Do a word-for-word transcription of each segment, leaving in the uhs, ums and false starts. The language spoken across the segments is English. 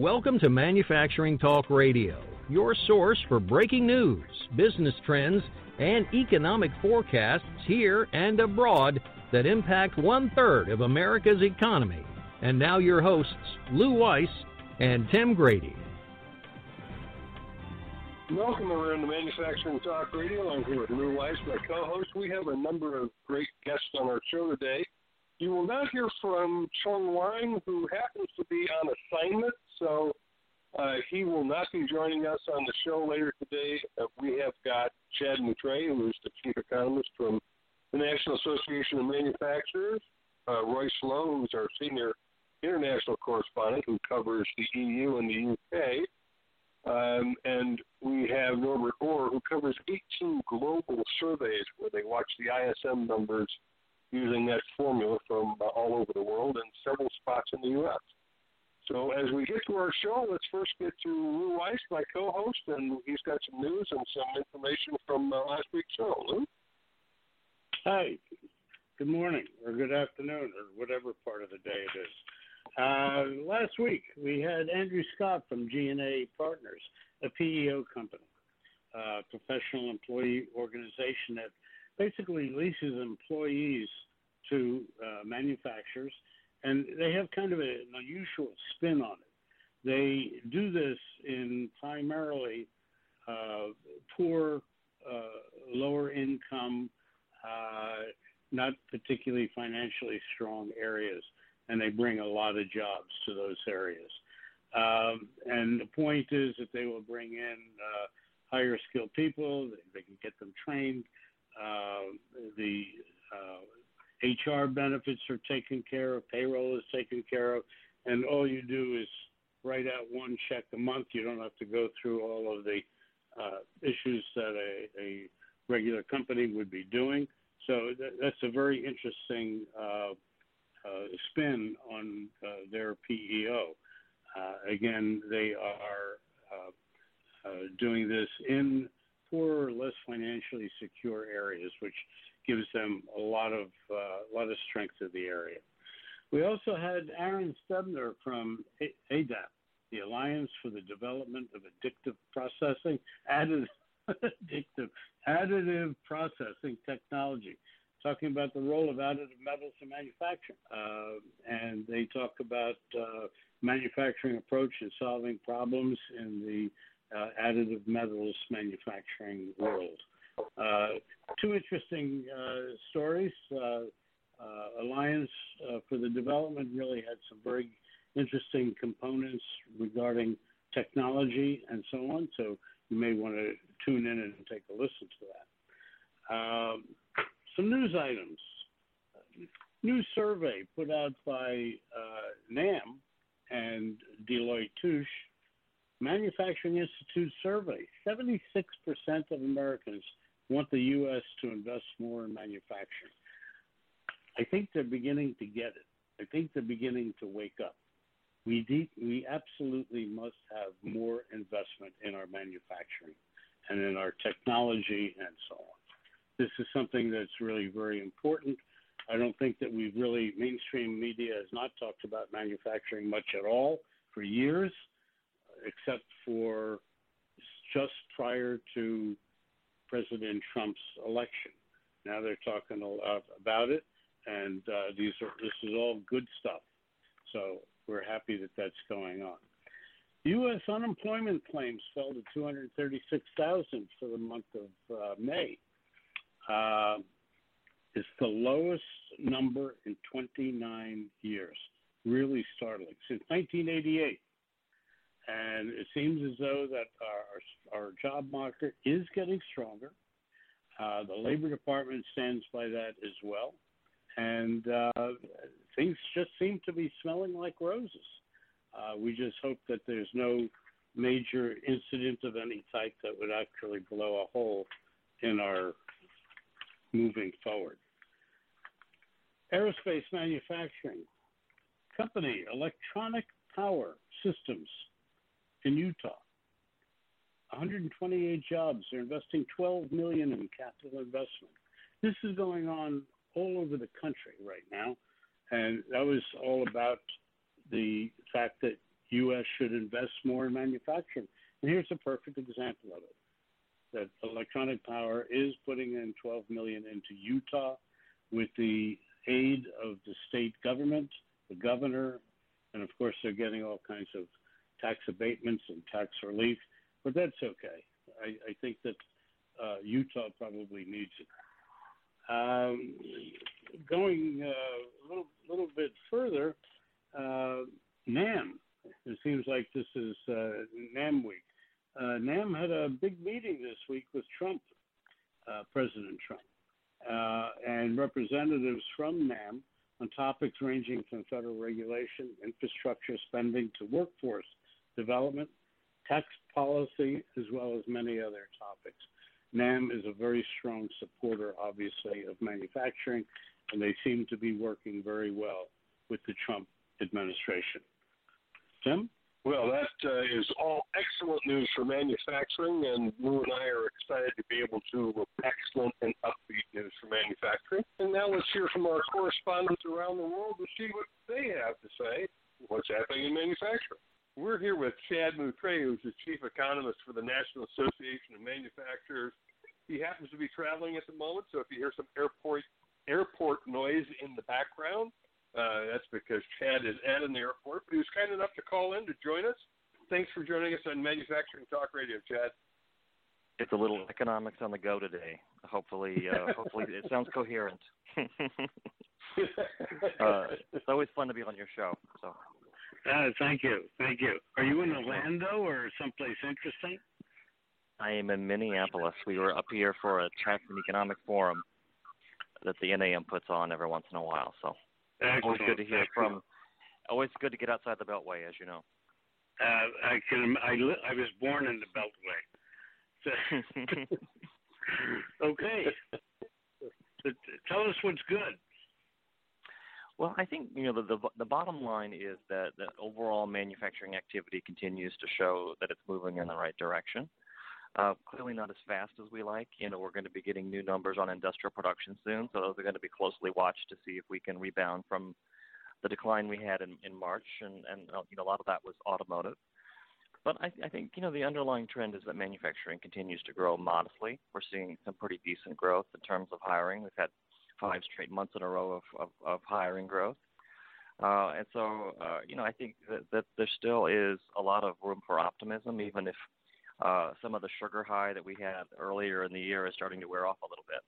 Welcome to Manufacturing Talk Radio, your source for breaking news, business trends, and economic forecasts here and abroad that impact one-third of America's economy. And now your hosts, Lou Weiss and Tim Grady. Welcome around to Manufacturing Talk Radio. I'm here with Lou Weiss, my co-host. We have a number of great guests on our show today. You will not hear from Chong Wang, who happens to be on assignment, so uh, he will not be joining us on the show later today. Uh, we have got Chad Moutray, who is the chief economist from the National Association of Manufacturers, uh, Royce Lowe, who is our senior international correspondent, who covers the E U and the U K, um, and we have Norbert Orr, who covers eighteen global surveys where they watch the I S M numbers using that formula from uh, all over the world and several spots in the U S. So as we get to our show, let's first get to Lou Weiss, my co-host, and he's got some news and some information from uh, last week's show. Lou? Hi. Good morning or good afternoon or whatever part of the day it is. Uh, last week we had Andrew Scott from G and A Partners, a P E O company, a professional employee organization that basically leases employees to uh, manufacturers, and they have kind of a, an unusual spin on it. They do this in primarily uh, poor, uh, lower income, uh, not particularly financially strong areas, and they bring a lot of jobs to those areas. Um, and the point is that they will bring in uh, higher skilled people, they, they can get them trained. Uh, the uh, H R benefits are taken care of, payroll is taken care of, and all you do is write out one check a month. You don't have to go through all of the uh, issues that a, a regular company would be doing. So th- that's a very interesting uh, uh, spin on uh, their P E O. Uh, again, they are uh, uh, doing this in poor or less financially secure areas, which gives them a lot of uh, a lot of strength to the area. We also had Aaron Stebner from A D A P, the Alliance for the Development of Additive Processing, Additive, Additive, Additive Processing Technology, talking about the role of additive metals in manufacturing. Uh, and they talk about uh, manufacturing approach and solving problems in the Uh, additive metals manufacturing world. Uh, two interesting uh, stories. Uh, uh, Alliance uh, for the Development really had some very interesting components regarding technology and so on, so you may want to tune in and take a listen to that. Um, some news items. New survey put out by uh, NAM and Deloitte Touche Manufacturing Institute survey, seventy-six percent of Americans want the U S to invest more in manufacturing. I think they're beginning to get it. I think they're beginning to wake up. We de- we absolutely must have more investment in our manufacturing and in our technology and so on. This is something that's really very important. I don't think that we've really, mainstream media has not talked about manufacturing much at all for years, except for just prior to President Trump's election. Now they're talking a lot about it, and uh, these are, this is all good stuff. So we're happy that that's going on. U S unemployment claims fell to two hundred thirty-six thousand for the month of uh, May. Uh, it's the lowest number in twenty-nine years. Really startling. Since nineteen eighty-eight. And it seems as though that our, our job market is getting stronger. Uh, the Labor Department stands by that as well. And uh, things just seem to be smelling like roses. Uh, we just hope that there's no major incident of any type that would actually blow a hole in our moving forward. Aerospace manufacturing company, Electronic Power Systems, in Utah, one hundred twenty-eight jobs. They're investing twelve million dollars in capital investment. This is going on all over the country right now, and that was all about the fact that U S should invest more in manufacturing. And here's a perfect example of it, that Electronic Power is putting in twelve million dollars into Utah with the aid of the state government, the governor, and, of course, they're getting all kinds of tax abatements and tax relief, but that's okay. I, I think that uh, Utah probably needs it. Um, going uh, a little, little bit further, uh, NAMM. It seems like this is uh, NAMM week. Uh, NAMM had a big meeting this week with Trump, uh, President Trump, uh, and representatives from NAMM on topics ranging from federal regulation, infrastructure spending to workforce development, tax policy, as well as many other topics. NAMM is a very strong supporter, obviously, of manufacturing, and they seem to be working very well with the Trump administration. Tim? Well, that uh, is all excellent news for manufacturing, and you and I are excited to be able to look excellent and upbeat news for manufacturing. And now let's hear from our correspondents around the world and see what they have to say, what's happening in manufacturing. We're here with Chad Moutray, who's the chief economist for the National Association of Manufacturers. He happens to be traveling at the moment, so if you hear some airport airport noise in the background, Uh, that's because Chad is at an airport, but he was kind enough to call in to join us. Thanks for joining us on Manufacturing Talk Radio, Chad. It's a little economics on the go today. Hopefully, uh, hopefully it sounds coherent. uh, it's always fun to be on your show. So, uh, thank you, thank you. Are you in Orlando or someplace interesting? I am in Minneapolis. We were up here for a tax and economic forum that the N A M puts on every once in a while. So. Excellent. Always good to hear from. Always good to get outside the Beltway, as you know. Uh, I can. I, li- I was born in the Beltway. So. Okay. Tell us what's good. Well, I think you know the the, the bottom line is that, that overall manufacturing activity continues to show that it's moving in the right direction. Uh, clearly not as fast as we like. You know, we're going to be getting new numbers on industrial production soon, so those are going to be closely watched to see if we can rebound from the decline we had in, in March, and, and you know, a lot of that was automotive. But I, I think, you know, the underlying trend is that manufacturing continues to grow modestly. We're seeing some pretty decent growth in terms of hiring. We've had five straight months in a row of, of, of hiring growth. Uh, and so, uh, you know, I think that, that there still is a lot of room for optimism, even if Uh, some of the sugar high that we had earlier in the year is starting to wear off a little bit.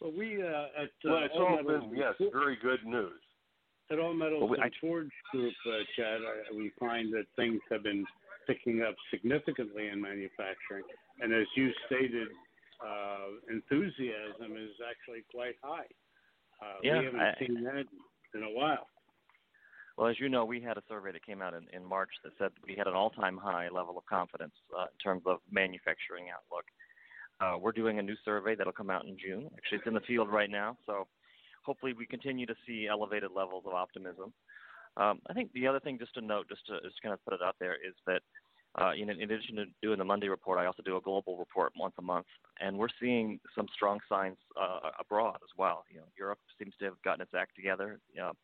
Well, we uh, at uh, well, it's all been, yes, very good news. At All Metals well, we, and I, Forge Group, uh, Chad, I, we find that things have been picking up significantly in manufacturing, and as you stated, uh, enthusiasm is actually quite high. Uh, yeah, we haven't I, seen that in a while. Well, as you know, we had a survey that came out in, in March that said we had an all-time high level of confidence uh, in terms of manufacturing outlook. Uh, we're doing a new survey that will come out in June. Actually, it's in the field right now, so hopefully we continue to see elevated levels of optimism. Um, I think the other thing just to note, just to just kind of put it out there, is that uh, in, in addition to doing the Monday report, I also do a global report once a month, and we're seeing some strong signs uh, abroad as well. You know, Europe seems to have gotten its act together. Uh,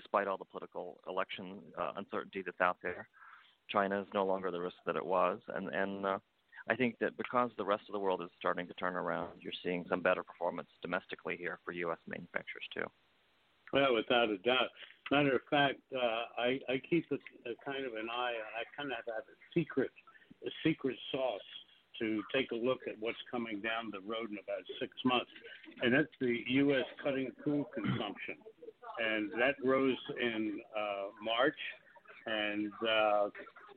Despite all the political election uh, uncertainty that's out there, China is no longer the risk that it was. And, and uh, I think that because the rest of the world is starting to turn around, you're seeing some better performance domestically here for U S manufacturers too. Well, without a doubt. Matter of fact, uh, I, I keep a, a kind of an eye on, I kind of have a secret, a secret sauce to take a look at what's coming down the road in about six months. And that's the U S cutting tool consumption. And that rose in uh, March, and, uh,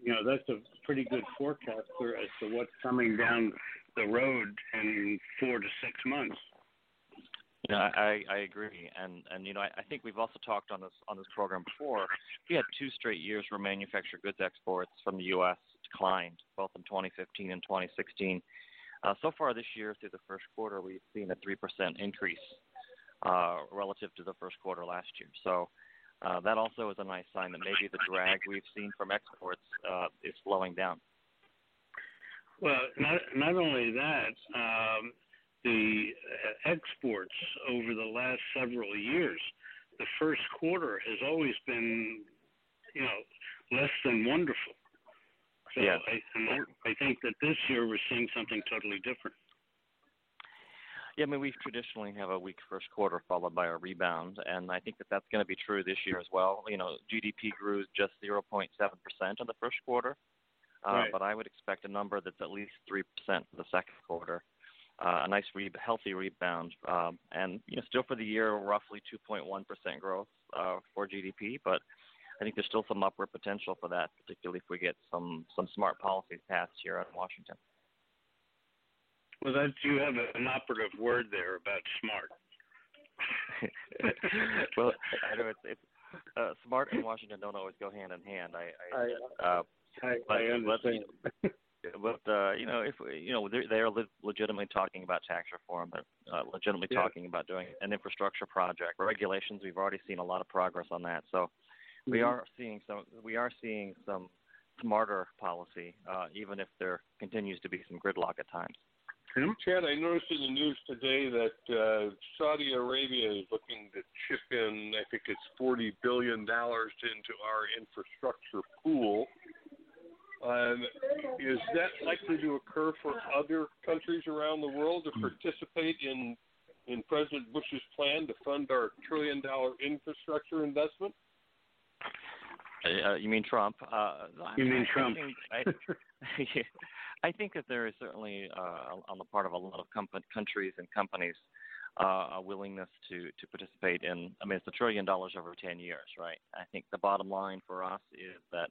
you know, that's a pretty good forecaster as to what's coming down the road in four to six months. You know, I, I agree. And, and you know, I, I think we've also talked on this on this program before. We had two straight years where manufactured goods exports from the U S declined, both in twenty fifteen and twenty sixteen. Uh, so far this year, through the first quarter, we've seen a three percent increase Uh, relative to the first quarter last year. So uh, that also is a nice sign that maybe the drag we've seen from exports uh, is slowing down. Well, not, not only that, um, the exports over the last several years, the first quarter has always been you know, less than wonderful. So yes. I, I think that this year we're seeing something totally different. Yeah, I mean, we traditionally have a weak first quarter followed by a rebound, and I think that that's going to be true this year as well. You know, G D P grew just zero point seven percent in the first quarter, uh, right. but I would expect a number that's at least three percent for the second quarter. Uh, a nice, re- healthy rebound, um, and you know, still for the year, roughly two point one percent growth uh, for G D P, but I think there's still some upward potential for that, particularly if we get some, some smart policies passed here in Washington. Well, that, you have an operative word there about smart. Well, I know it's, it's uh, smart and Washington don't always go hand in hand. I, I, uh, I, but, I understand. But, you know, But, uh, you know, if you know, they're, they're legitimately talking about tax reform. They're uh, legitimately yeah. talking about doing an infrastructure project. Regulations, we've already seen a lot of progress on that. So mm-hmm. we are seeing some we are seeing some smarter policy, uh, even if there continues to be some gridlock at times. Mm-hmm. Chad, I noticed in the news today that uh, Saudi Arabia is looking to chip in, I think it's forty billion dollars into our infrastructure pool. Um, is that likely to occur for other countries around the world to participate in in President Bush's plan to fund our trillion dollar infrastructure investment? Uh, you mean Trump? Uh, you I, mean I, Trump? I think, I, I think that there is certainly, uh, on the part of a lot of com- countries and companies, uh, a willingness to, to participate in. I mean, it's a trillion dollars over ten years, right? I think the bottom line for us is that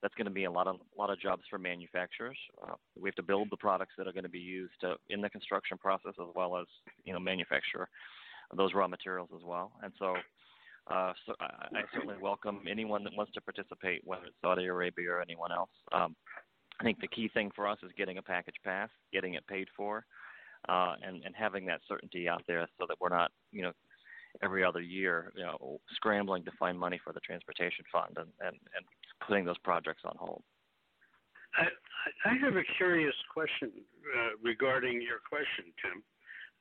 that's going to be a lot of a lot of jobs for manufacturers. Uh, we have to build the products that are going to be used to, in the construction process, as well as you know manufacture those raw materials as well. And so, uh, so I, I certainly welcome anyone that wants to participate, whether it's Saudi Arabia or anyone else. Um, I think the key thing for us is getting a package passed, getting it paid for, uh, and and having that certainty out there so that we're not you know. every other year, you know, scrambling to find money for the transportation fund and, and, and putting those projects on hold. I, I have a curious question uh, regarding your question, Tim.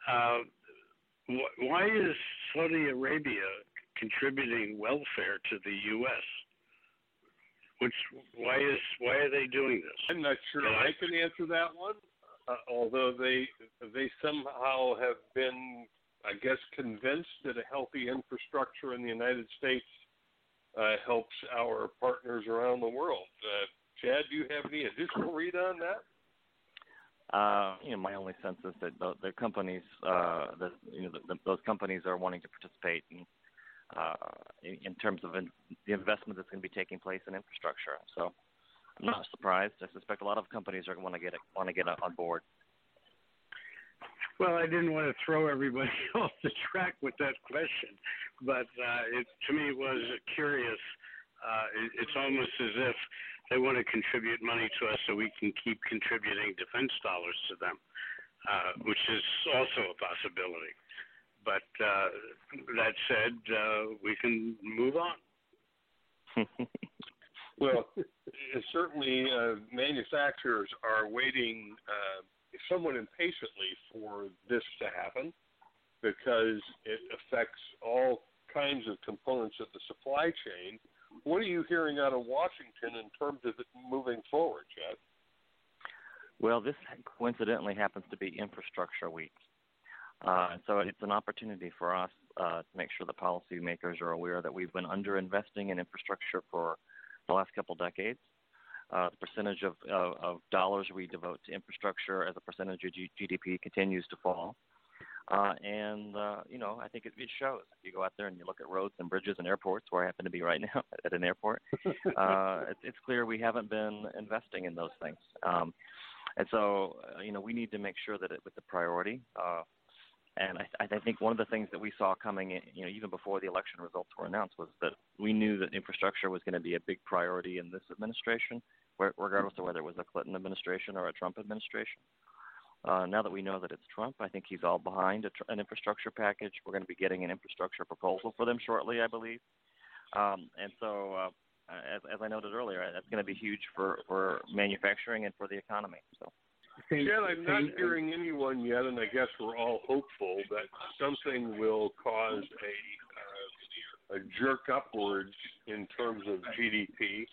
Uh, wh- why is Saudi Arabia contributing welfare to the U S? Which why is why are they doing this? I'm not sure I can answer that one. Uh, although they they somehow have been. I guess, convinced that a healthy infrastructure in the United States uh, helps our partners around the world. Uh, Chad, do you have any additional read on that? Uh, you know, my only sense is that the, the companies, uh, the, you know, the, the, those companies are wanting to participate in, uh, in, in terms of in, the investment that's going to be taking place in infrastructure. So I'm not surprised. I suspect a lot of companies are going to get want to get on board. Well, I didn't want to throw everybody off the track with that question, but uh, it to me was curious. Uh, it, it's almost as if they want to contribute money to us so we can keep contributing defense dollars to them, uh, which is also a possibility. But uh, that said, uh, we can move on. Well, certainly uh, manufacturers are waiting uh, somewhat impatiently for this to happen because it affects all kinds of components of the supply chain. What are you hearing out of Washington in terms of it moving forward, Chad? Well, this coincidentally happens to be Infrastructure Week. Uh, so it's an opportunity for us uh, to make sure that policymakers are aware that we've been underinvesting in infrastructure for the last couple decades. Uh, the percentage of, of, of dollars we devote to infrastructure as a percentage of G- GDP continues to fall. Uh, and, uh, you know, I think it, it shows. If you go out there and you look at roads and bridges and airports, where I happen to be right now at an airport, uh, it, it's clear we haven't been investing in those things. Um, and so, uh, you know, we need to make sure that it with the priority. Uh, and I, I think one of the things that we saw coming in, you know, even before the election results were announced was that we knew that infrastructure was going to be a big priority in this administration, regardless of whether it was a Clinton administration or a Trump administration. Uh, now that we know that it's Trump, I think he's all behind a tr- an infrastructure package. We're going to be getting an infrastructure proposal for them shortly, I believe. Um, and so, uh, as, as I noted earlier, that's going to be huge for, for manufacturing and for the economy. So, yeah, I'm not hearing anyone yet, and I guess we're all hopeful that something will cause a, uh, a jerk upwards in terms of G D P,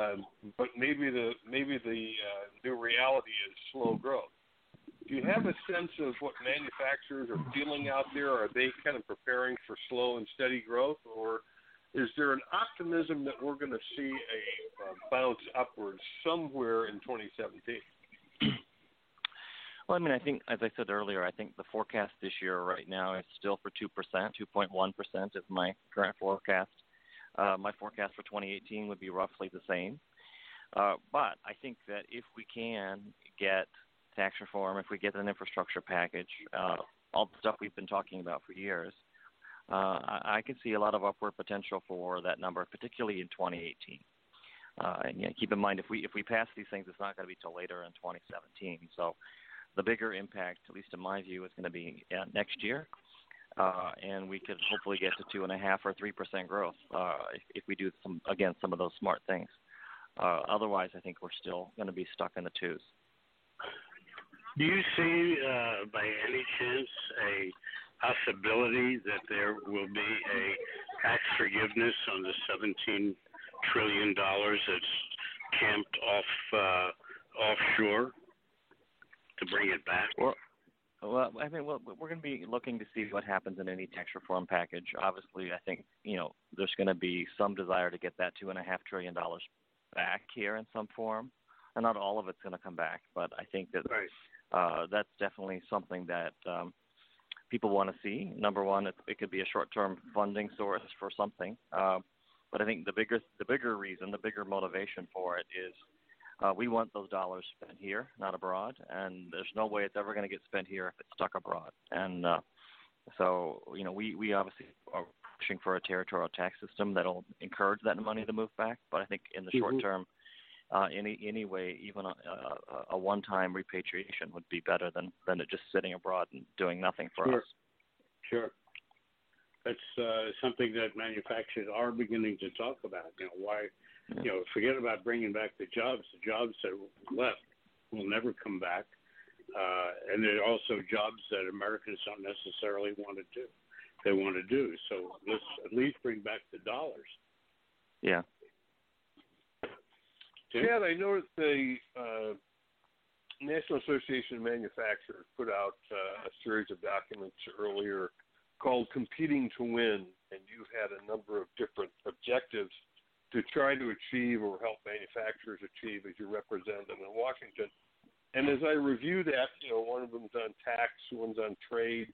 um, but maybe the maybe the uh, new reality is slow growth. Do you have a sense of what manufacturers are feeling out there? Are they kind of preparing for slow and steady growth, or is there an optimism that we're going to see a, a bounce upwards somewhere in twenty seventeen? Well, I mean, I think, as I said earlier, I think the forecast this year right now is still for two percent, two point one percent is my current forecast. Uh, my forecast for twenty eighteen would be roughly the same. Uh, but I think that if we can get tax reform, if we get an infrastructure package, uh, all the stuff we've been talking about for years, uh, I, I can see a lot of upward potential for that number, particularly in twenty eighteen. Uh, and yeah, keep in mind, if we if we pass these things, it's not going to be till later in twenty seventeen. So the bigger impact, at least in my view, is going to be uh, next year, uh, and we could hopefully get to two and a half or three percent growth uh, if, if we do some again some of those smart things. Uh, otherwise, I think we're still going to be stuck in the twos. Do you see, uh, by any chance, a possibility that there will be a tax forgiveness on the seventeen trillion dollars that's camped off uh, offshore? To bring it back? Well, well I mean, well, we're going to be looking to see what happens in any tax reform package. Obviously, I think, you know, there's going to be some desire to get that two point five trillion dollars back here in some form. And not all of it's going to come back, but I think that right. uh, that's definitely something that um, people want to see. Number one, it, it could be a short-term funding source for something. Uh, but I think the bigger, the bigger reason, the bigger motivation for it is Uh, we want those dollars spent here, not abroad, and there's no way it's ever going to get spent here if it's stuck abroad. And uh, so, you know, we, we obviously are pushing for a territorial tax system that will encourage that money to move back. But I think in the mm-hmm. short term, uh, any any way, even a, a, a one-time repatriation would be better than, than it just sitting abroad and doing nothing for sure. us. Sure. That's uh, something that manufacturers are beginning to talk about. You know, why – You know, forget about bringing back the jobs. The jobs that were left will never come back. Uh, and there are also jobs that Americans don't necessarily want to do. They want to do. So let's at least bring back the dollars. Yeah. Chad, I noticed the uh, National Association of Manufacturers put out uh, a series of documents earlier called Competing to Win, and you had a number of different objectives to try to achieve or help manufacturers achieve as you represent them in Washington. And as I review that, you know, one of them's on tax, one's on trade,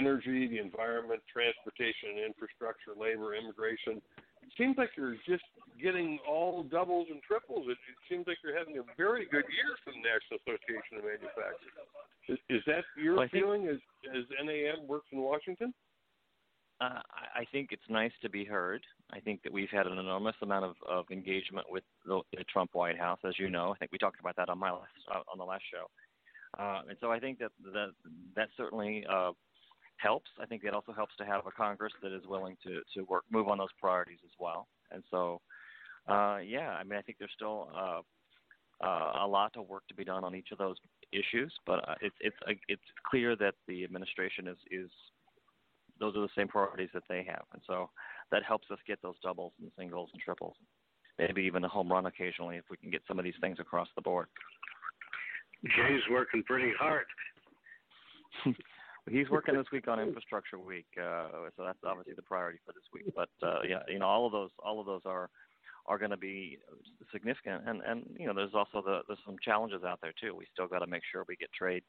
energy, the environment, transportation and infrastructure, labor, immigration. It seems like you're just getting all doubles and triples. It, it seems like you're having a very good year for the National Association of Manufacturers. Is, is that your well, feeling think, as, as N A M works in Washington? Uh, I think it's nice to be heard. I think that we've had an enormous amount of, of engagement with the, the Trump White House, as you know. I think we talked about that on my last, uh, on the last show. Uh, and so I think that that, that certainly uh, helps. I think it also helps to have a Congress that is willing to, to work, move on those priorities as well. And so, uh, yeah, I mean, I think there's still uh, uh, a lot of work to be done on each of those issues, but uh, it's it's uh, it's clear that the administration is is – those are the same priorities that they have. And so that helps us get those doubles and singles and triples, maybe even a home run occasionally if we can get some of these things across the board. Jay's working pretty hard. He's working this week on Infrastructure Week, uh, so that's obviously the priority for this week. But, uh, yeah, you know, all of those all of those are, are going to be significant. And, and, you know, there's also the, there's some challenges out there, too. We still got to make sure we get trade.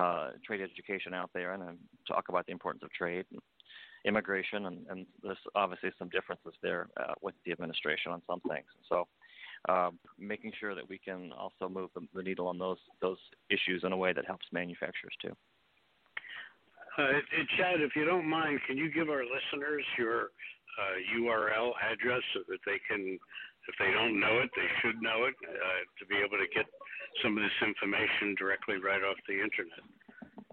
Uh, trade education out there and, and talk about the importance of trade and immigration. And, and there's obviously some differences there uh, with the administration on some things. So uh, making sure that we can also move the, the needle on those those issues in a way that helps manufacturers too. Uh, and Chad, if you don't mind, can you give our listeners your uh, U R L address so that they can, if they don't know it, they should know it, uh, to be able to get some of this information directly right off the internet.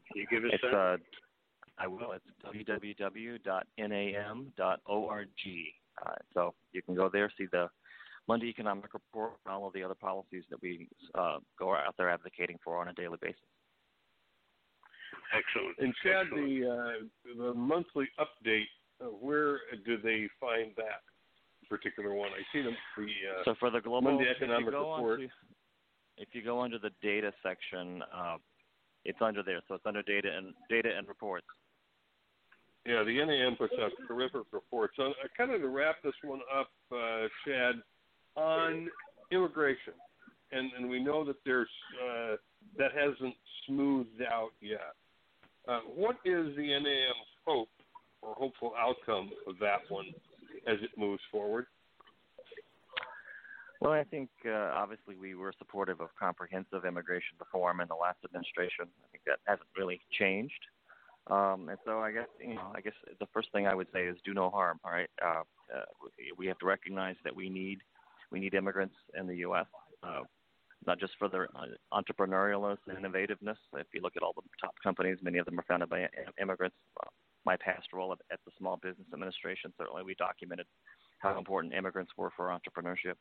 Can you give us it's, that? Uh, I will. It's w w w dot n a m dot org. Uh, so you can go there, see the Monday Economic Report, and all of the other policies that we uh, go out there advocating for on a daily basis. Excellent. And Chad, Excellent. The, uh, the monthly update of where do they find that particular one? I see them. The, uh, so for the global Monday economic report. Onto, if you go under the data section, uh, it's under there. So it's under data and data and reports. Yeah, the N A M puts out terrific reports. So I kind of to wrap this one up, uh, Chad, on immigration. And, and we know that there's uh, that hasn't smoothed out yet. Uh, what is the N A M's hope or hopeful outcome of that one as it moves forward? Well, I think uh, obviously we were supportive of comprehensive immigration reform in the last administration. I think that hasn't really changed. Um, and so I guess you know, I guess the first thing I would say is do no harm. All right, uh, uh, we have to recognize that we need we need immigrants in the U S. Uh, Not just for their entrepreneurialness and innovativeness. If you look at all the top companies, many of them are founded by immigrants. My past role at, at the Small Business Administration, certainly we documented how important immigrants were for entrepreneurship.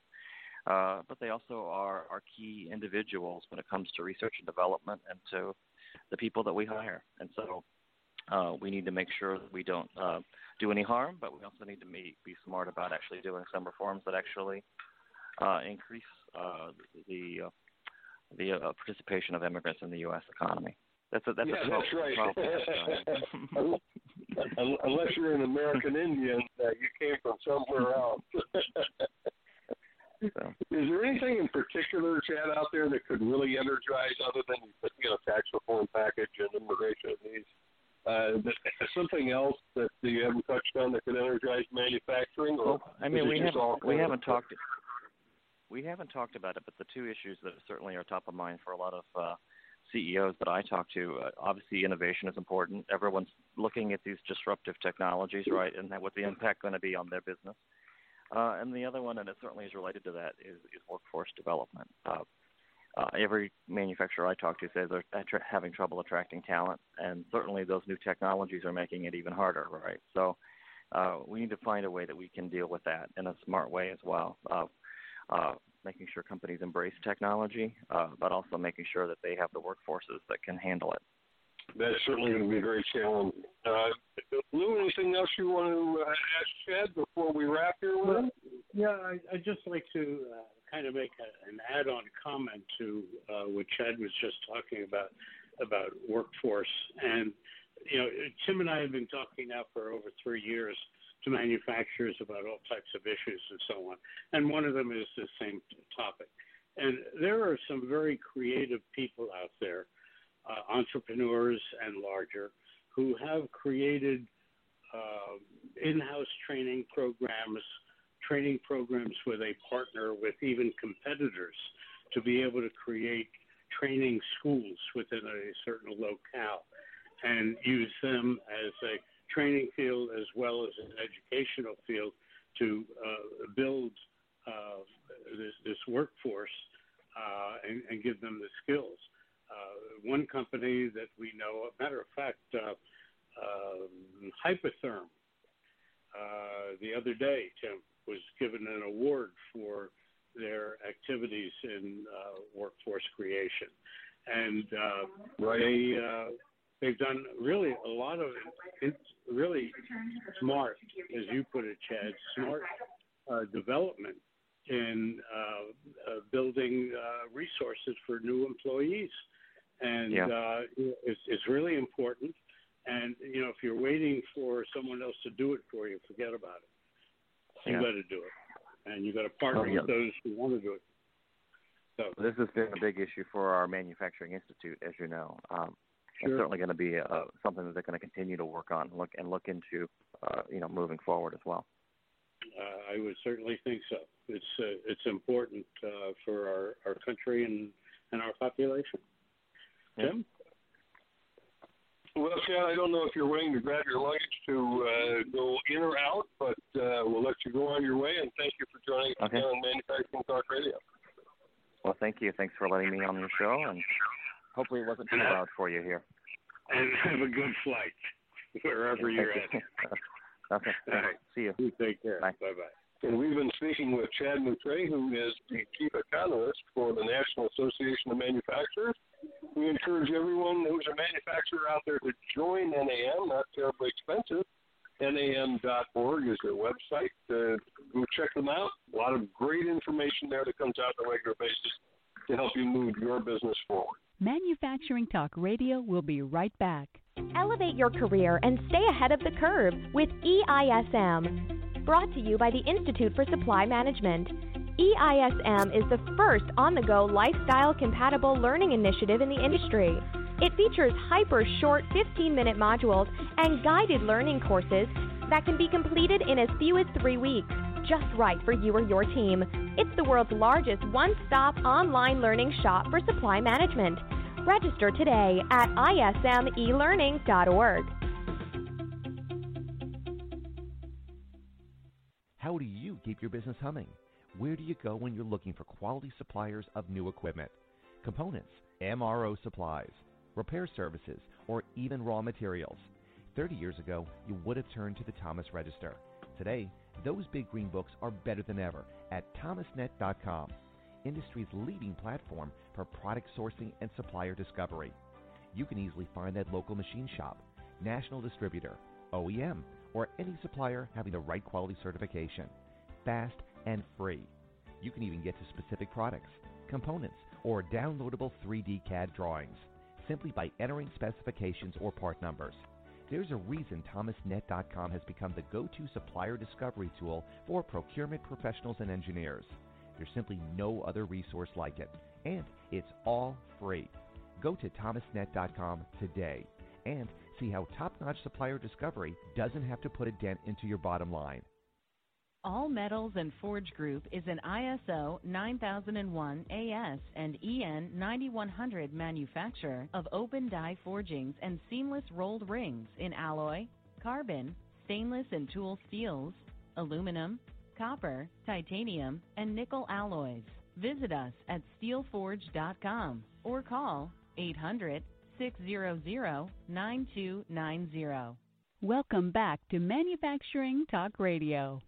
Uh, but they also are, are key individuals when it comes to research and development and to the people that we hire. And so uh, we need to make sure that we don't uh, do any harm, but we also need to be, be smart about actually doing some reforms that actually uh, increase Uh, the uh, the uh, participation of immigrants in the U S economy. That's a, that's yeah, a that's right. Unless you're an American Indian, uh, you came from somewhere else. So. Is there anything in particular, Chad, out there that could really energize, other than you know tax reform package and immigration needs? Uh, something else that you haven't touched on that could energize manufacturing? Or well, I mean, we haven't we haven't talked. To- We haven't talked about it, but the two issues that certainly are top of mind for a lot of uh, C E Os that I talk to, uh, obviously innovation is important. Everyone's looking at these disruptive technologies, right, and what's the impact going to be on their business. Uh, and the other one, and it certainly is related to that, is, is workforce development. Uh, uh, every manufacturer I talk to says they're attra- having trouble attracting talent, and certainly those new technologies are making it even harder, right? So uh, we need to find a way that we can deal with that in a smart way as well. Uh, Uh, making sure companies embrace technology, uh, but also making sure that they have the workforces that can handle it. That's certainly going to be a great challenge. Uh, Lou, anything else you want to uh, ask Chad before we wrap here with him? Yeah, I, I'd just like to uh, kind of make a, an add-on comment to uh, what Chad was just talking about, about workforce. And, you know, Tim and I have been talking now for over three years to manufacturers about all types of issues and so on. And one of them is the same topic. And there are some very creative people out there, uh, entrepreneurs and larger, who have created uh, in-house training programs, training programs where they partner with even competitors to be able to create training schools within a certain locale and use them as a training field as well as an educational field to uh, build uh, this, this workforce uh, and, and give them the skills. Uh, one company that we know, matter of fact, uh, um, Hypotherm, uh, the other day, Tim, was given an award for their activities in uh, workforce creation. And uh, right. they... Uh, They've done really a lot of really smart, as you put it, Chad, smart uh, development in uh, uh, building uh, resources for new employees. And yeah. uh, it's, it's really important. And, you know, if you're waiting for someone else to do it for you, forget about it. You've got to do it. And you've got to partner oh, yeah. with those who want to do it. So this has been a big issue for our Manufacturing Institute, as you know. Um, Sure. It's certainly going to be uh, something that they're going to continue to work on and look, and look into, uh, you know, moving forward as well. Uh, I would certainly think so. It's uh, it's important uh, for our, our country and, and our population. Yeah. Tim? Well, Chad, I don't know if you're willing to grab your luggage to uh, go in or out, but uh, we'll let you go on your way, and thank you for joining us okay. on Manufacturing Talk Radio. Well, thank you. Thanks for letting me on your show. And hopefully it wasn't too loud for you here. And have a good flight wherever yeah, you're at. Okay. All right. See you. You take care. Bye. Bye-bye. And we've been speaking with Chad Moutray, who is the chief economist for the National Association of Manufacturers. We encourage everyone who's a manufacturer out there to join N A M, not terribly expensive. N A M dot org is their website. Uh, go check them out. A lot of great information there that comes out on a regular basis to help you move your business forward. Manufacturing Talk Radio will be right back. Elevate your career and stay ahead of the curve with E I S M. Brought to you by the Institute for Supply Management. E I S M is the first on-the-go lifestyle-compatible learning initiative in the industry. It features hyper-short fifteen-minute modules and guided learning courses that can be completed in as few as three weeks, just right for you or your team. It's the world's largest one-stop online learning shop for supply management. Register today at I S M e learning dot org. How do you keep your business humming? Where do you go when you're looking for quality suppliers of new equipment, components, M R O supplies, repair services, or even raw materials? thirty years ago, you would have turned to the Thomas Register. Today, those big green books are better than ever at Thomas Net dot com, industry's leading platform for product sourcing and supplier discovery. You can easily find that local machine shop, national distributor, O E M, or any supplier having the right quality certification, fast and free. You can even get to specific products, components, or downloadable three D C A D drawings simply by entering specifications or part numbers. There's a reason Thomas Net dot com has become the go-to supplier discovery tool for procurement professionals and engineers. There's simply no other resource like it, and it's all free. Go to Thomas Net dot com today and see how top-notch supplier discovery doesn't have to put a dent into your bottom line. All Metals and Forge Group is an I S O nine thousand one A S and E N ninety-one hundred manufacturer of open die forgings and seamless rolled rings in alloy, carbon, stainless and tool steels, aluminum, copper, titanium, and nickel alloys. Visit us at steel forge dot com or call eight hundred, six hundred, ninety-two ninety. Welcome back to Manufacturing Talk Radio.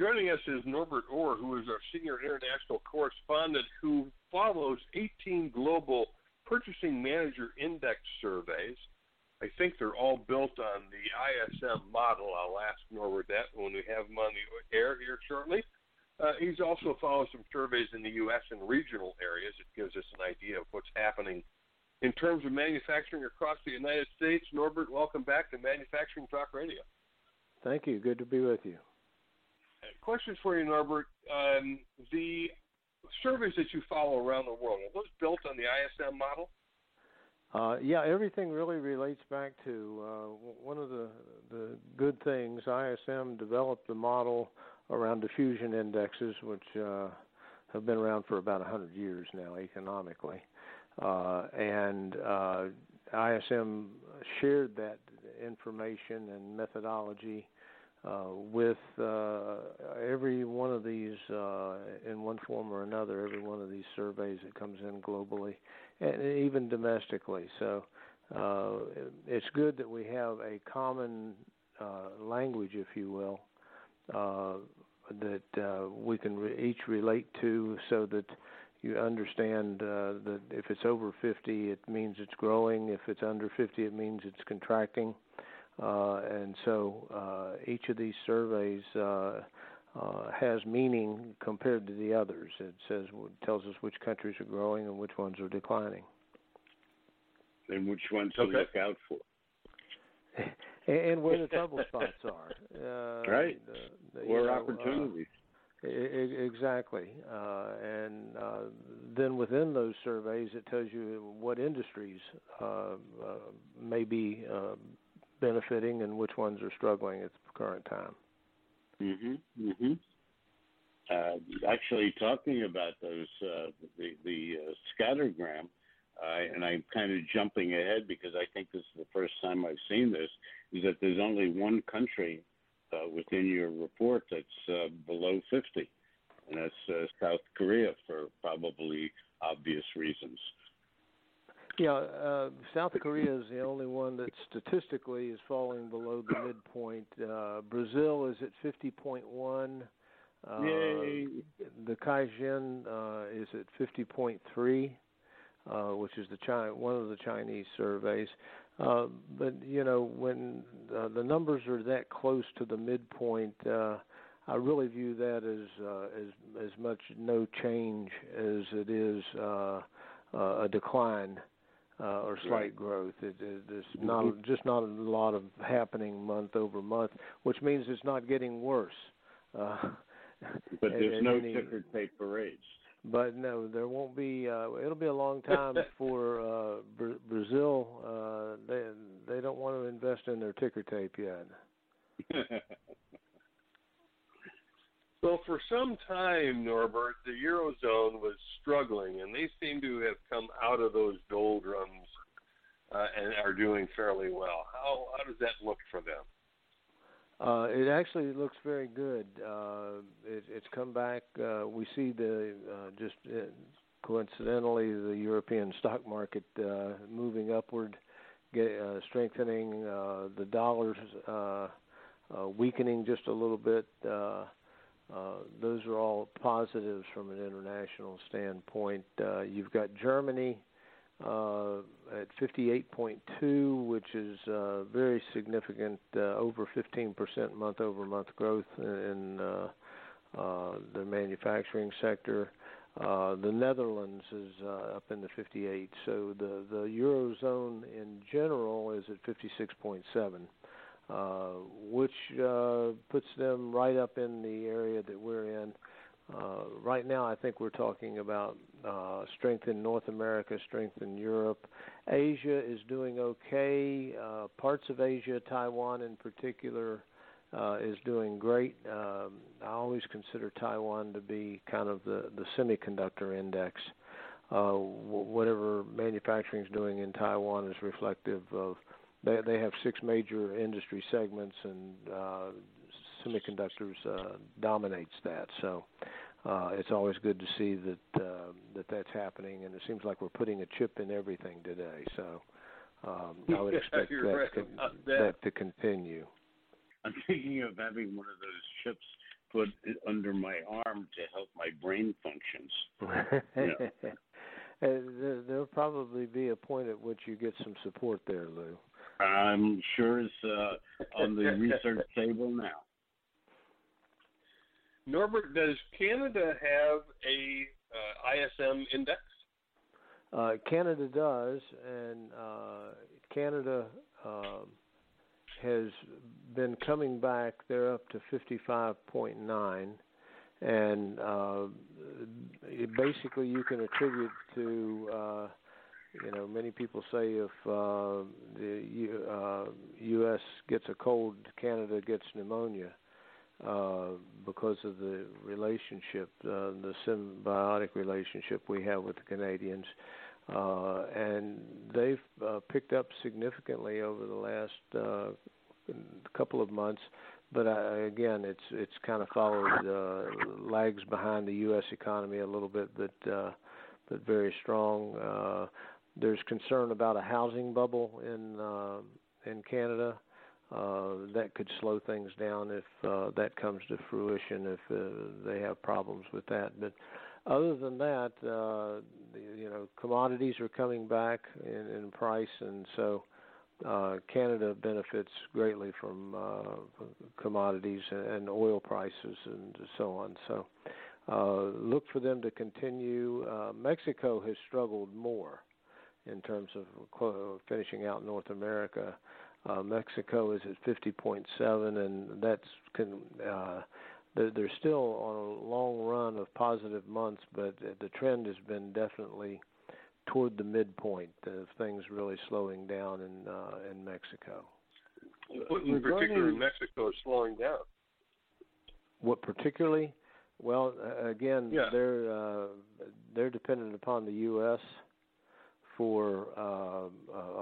Joining us is Norbert Orr, who is our senior international correspondent who follows eighteen global purchasing manager index surveys. I think they're all built on the I S M model. I'll ask Norbert that when we have him on the air here shortly. Uh, he's also followed some surveys in the U S and regional areas. It gives us an idea of what's happening in terms of manufacturing across the United States. Norbert, welcome back to Manufacturing Talk Radio. Thank you. Good to be with you. Questions for you, Norbert. Um, the surveys that you follow around the world, are those built on the I S M model? Uh, yeah, everything really relates back to uh, one of the, the good things. I S M developed the model around diffusion indexes, which uh, have been around for about one hundred years now economically. Uh, and uh, I S M shared that information and methodology Uh, with uh, every one of these, uh, in one form or another, every one of these surveys that comes in globally and even domestically. So uh, it's good that we have a common uh, language, if you will, uh, that uh, we can re- each relate to so that you understand uh, that if it's over fifty, it means it's growing. If it's under fifty, it means it's contracting. Uh, and so uh, each of these surveys uh, uh, has meaning compared to the others. It says tells us which countries are growing and which ones are declining. And which ones to okay. look out for. and, and where the trouble spots are. Uh, right. The, the, where you know, opportunities. Uh, I- exactly. Uh, and uh, then within those surveys, it tells you what industries uh, uh, may be uh, benefiting and which ones are struggling at the current time. Mhm. Mhm. Uh, actually, talking about those, uh, the the uh, scattergram, uh, and I'm kind of jumping ahead because I think this is the first time I've seen this. Is that there's only one country uh, within your report that's uh, below fifty, and that's uh, South Korea for probably obvious reasons. Yeah, uh, South Korea is the only one that statistically is falling below the midpoint. Uh, Brazil is at fifty point one. Uh, Yay. The Kaijin uh, is at fifty point three, uh, which is the Chi- one of the Chinese surveys. Uh, but, you know, when uh, the numbers are that close to the midpoint, uh, I really view that as uh, as as much no change as it is uh, uh, a decline uh, or slight right. growth. It, it, it's not mm-hmm. just not a lot of happening month over month, which means it's not getting worse. Uh, but there's and, no and ticker tape parades. But no, there won't be. Uh, it'll be a long time for uh, Bra- Brazil. Uh, they they don't want to invest in their ticker tape yet. Well, for some time, Norbert, the Eurozone was struggling, and they seem to have come out of those doldrums uh, and are doing fairly well. How how does that look for them? Uh, it actually looks very good. Uh, it, it's come back. Uh, we see the uh, just uh, coincidentally the European stock market uh, moving upward, get, uh, strengthening. Uh, the dollar's uh, uh, weakening just a little bit. Uh, uh, those are all positives from an international standpoint. Uh, you've got Germany Uh, at fifty-eight point two, which is uh, very significant, uh, over fifteen percent month-over-month growth in uh, uh, the manufacturing sector. Uh, the Netherlands is uh, up in the fifty-eight. So the, the Eurozone in general is at fifty-six point seven, uh, which uh, puts them right up in the area that we're in. Uh, right now, I think we're talking about uh, strength in North America, strength in Europe. Asia is doing okay. Uh, parts of Asia, Taiwan in particular, uh, is doing great. Um, I always consider Taiwan to be kind of the, the semiconductor index. Uh, w- whatever manufacturing is doing in Taiwan is reflective of they, they have six major industry segments, and uh, semiconductors uh, dominates that. So Uh, it's always good to see that uh, that that's happening, and it seems like we're putting a chip in everything today. So um, I would expect that, right to, that. that to continue. I'm thinking of having one of those chips put under my arm to help my brain functions. You know. There'll probably be a point at which you get some support there, Lou. I'm sure it's uh, on the research table now. Norbert, does Canada have a uh, I S M index? Uh, Canada does, and uh, Canada uh, has been coming back. They're up to fifty-five point nine, and uh, it basically you can attribute to, uh, you know, many people say if uh, the U- uh, U S gets a cold, Canada gets pneumonia. Uh, because of the relationship, uh, the symbiotic relationship we have with the Canadians. Uh, and they've uh, picked up significantly over the last uh, couple of months. But, I, again, it's it's kind of followed, uh, lags behind the U S economy a little bit, but, uh, but very strong. Uh, there's concern about a housing bubble in uh, in Canada. Uh, that could slow things down if uh, that comes to fruition, if uh, they have problems with that. But other than that, uh, you know, commodities are coming back in, in price, and so uh, Canada benefits greatly from uh, commodities and oil prices and so on. So uh, look for them to continue. Uh, Mexico has struggled more in terms of finishing out North America. Uh, Mexico is at fifty point seven, and that's can, uh, they're, they're still on a long run of positive months, but the trend has been definitely toward the midpoint of things really slowing down in uh, in Mexico. What in particular in Mexico is slowing down? What particularly? Well, again, yeah. they're uh, they're dependent upon the U S for uh,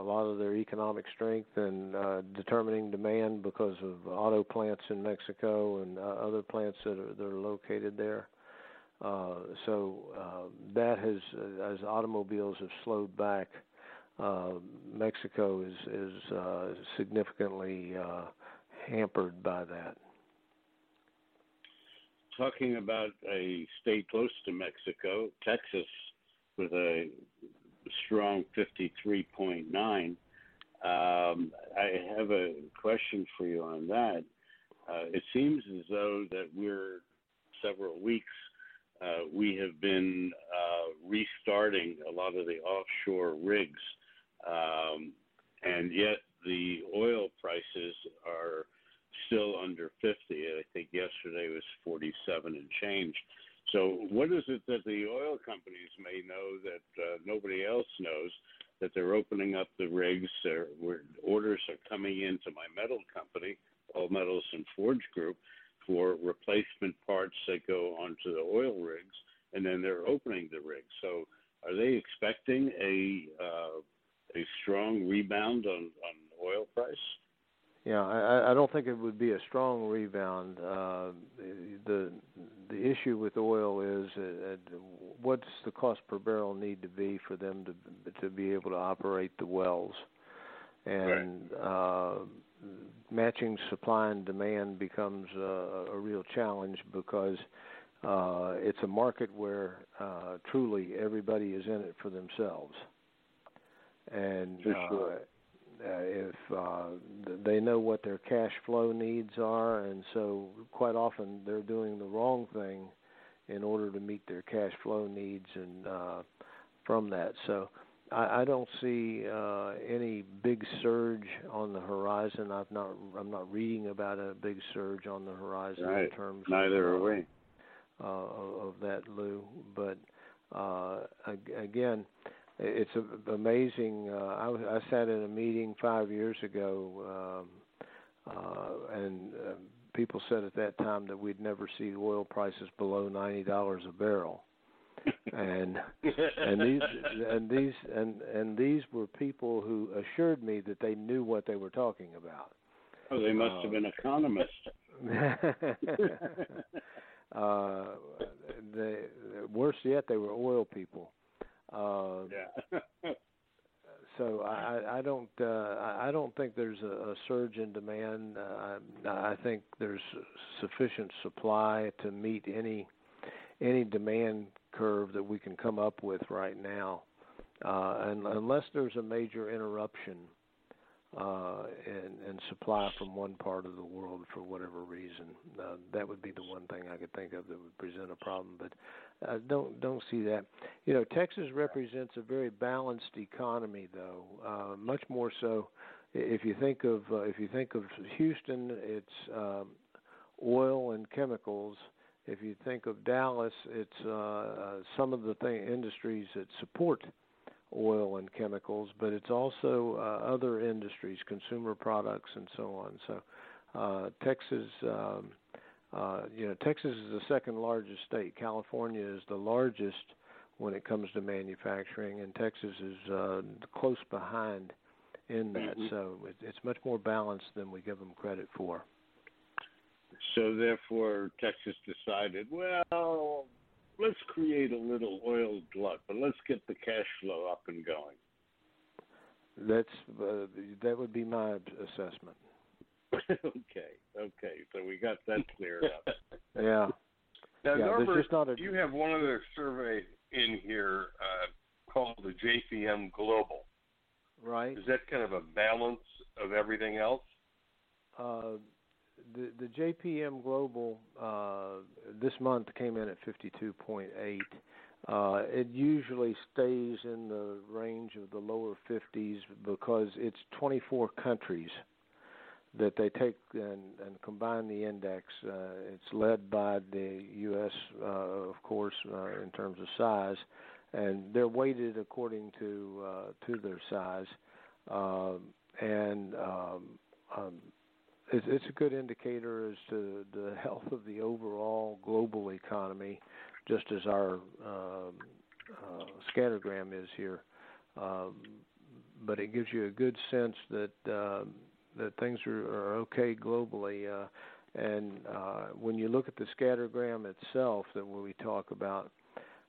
a lot of their economic strength and uh, determining demand because of auto plants in Mexico and uh, other plants that are, that are located there. Uh, so uh, that has, as automobiles have slowed back, uh, Mexico is, is uh, significantly uh, hampered by that. Talking about a state close to Mexico, Texas, with a strong fifty-three point nine. Um, I have a question for you on that. Uh, it seems as though that we're several weeks, uh, we have been uh, restarting a lot of the offshore rigs, um, and yet the oil prices are still under fifty. I think yesterday was forty-seven and change. So what is it that the oil companies may know that uh, nobody else knows, that they're opening up the rigs? They're, where orders are coming in to my metal company, All Metals and Forge Group, for replacement parts that go onto the oil rigs, and then they're opening the rigs. So are they expecting a uh, a strong rebound on, on oil price? Yeah, I, I don't think it would be a strong rebound. Uh, the the issue with oil is uh, what's the cost per barrel need to be for them to to be able to operate the wells, and right. uh, matching supply and demand becomes a, a real challenge because uh, it's a market where uh, truly everybody is in it for themselves, and. For sure. uh, Uh, if uh, they know what their cash flow needs are, and so quite often they're doing the wrong thing in order to meet their cash flow needs and uh, from that. So I, I don't see uh, any big surge on the horizon. I've not, I'm not reading about a big surge on the horizon right. in terms Neither of, are we. Uh, of that, Lou. But uh, again, it's amazing. Uh, I, I sat in a meeting five years ago, um, uh, and uh, people said at that time that we'd never see oil prices below ninety dollars a barrel. And and these and these and, and these were people who assured me that they knew what they were talking about. Oh, they must uh, have been economists. uh, they, worse yet, they were oil people. Uh, yeah. So I, I don't uh, I don't think there's a, a surge in demand. Uh, I, I think there's sufficient supply to meet any any demand curve that we can come up with right now, uh, and, unless there's a major interruption uh, in, in supply from one part of the world for whatever reason. Uh, that would be the one thing I could think of that would present a problem, but. I don't don't see that. You know, Texas represents a very balanced economy, though. Uh, much more so, if you think of uh, if you think of Houston, it's um, oil and chemicals. If you think of Dallas, it's uh, uh, some of the th- industries that support oil and chemicals, but it's also uh, other industries, consumer products, and so on. So, uh, Texas. Um, Uh, you know, Texas is the second largest state. California is the largest when it comes to manufacturing, and Texas is uh, close behind in that. Mm-hmm. So it, it's much more balanced than we give them credit for. So therefore, Texas decided, well, let's create a little oil glut, but let's get the cash flow up and going. That's uh, that would be my assessment. Okay, okay. So we got that cleared up. yeah. Now, yeah, Norbert, a... you have one other survey in here uh, called the J P M Global. Right. Is that kind of a balance of everything else? Uh, the, the J P M Global uh, this month came in at fifty-two point eight. Uh, it usually stays in the range of the lower fifties because it's twenty-four countries that they take and, and combine the index. Uh, it's led by the U S, uh, of course, uh, in terms of size, and they're weighted according to uh, to their size. Uh, and um, um, it's, it's a good indicator as to the health of the overall global economy, just as our um, uh, scattergram is here. Um, but it gives you a good sense that uh, that things are, are okay globally. Uh, and uh, when you look at the scattergram itself that we talk about,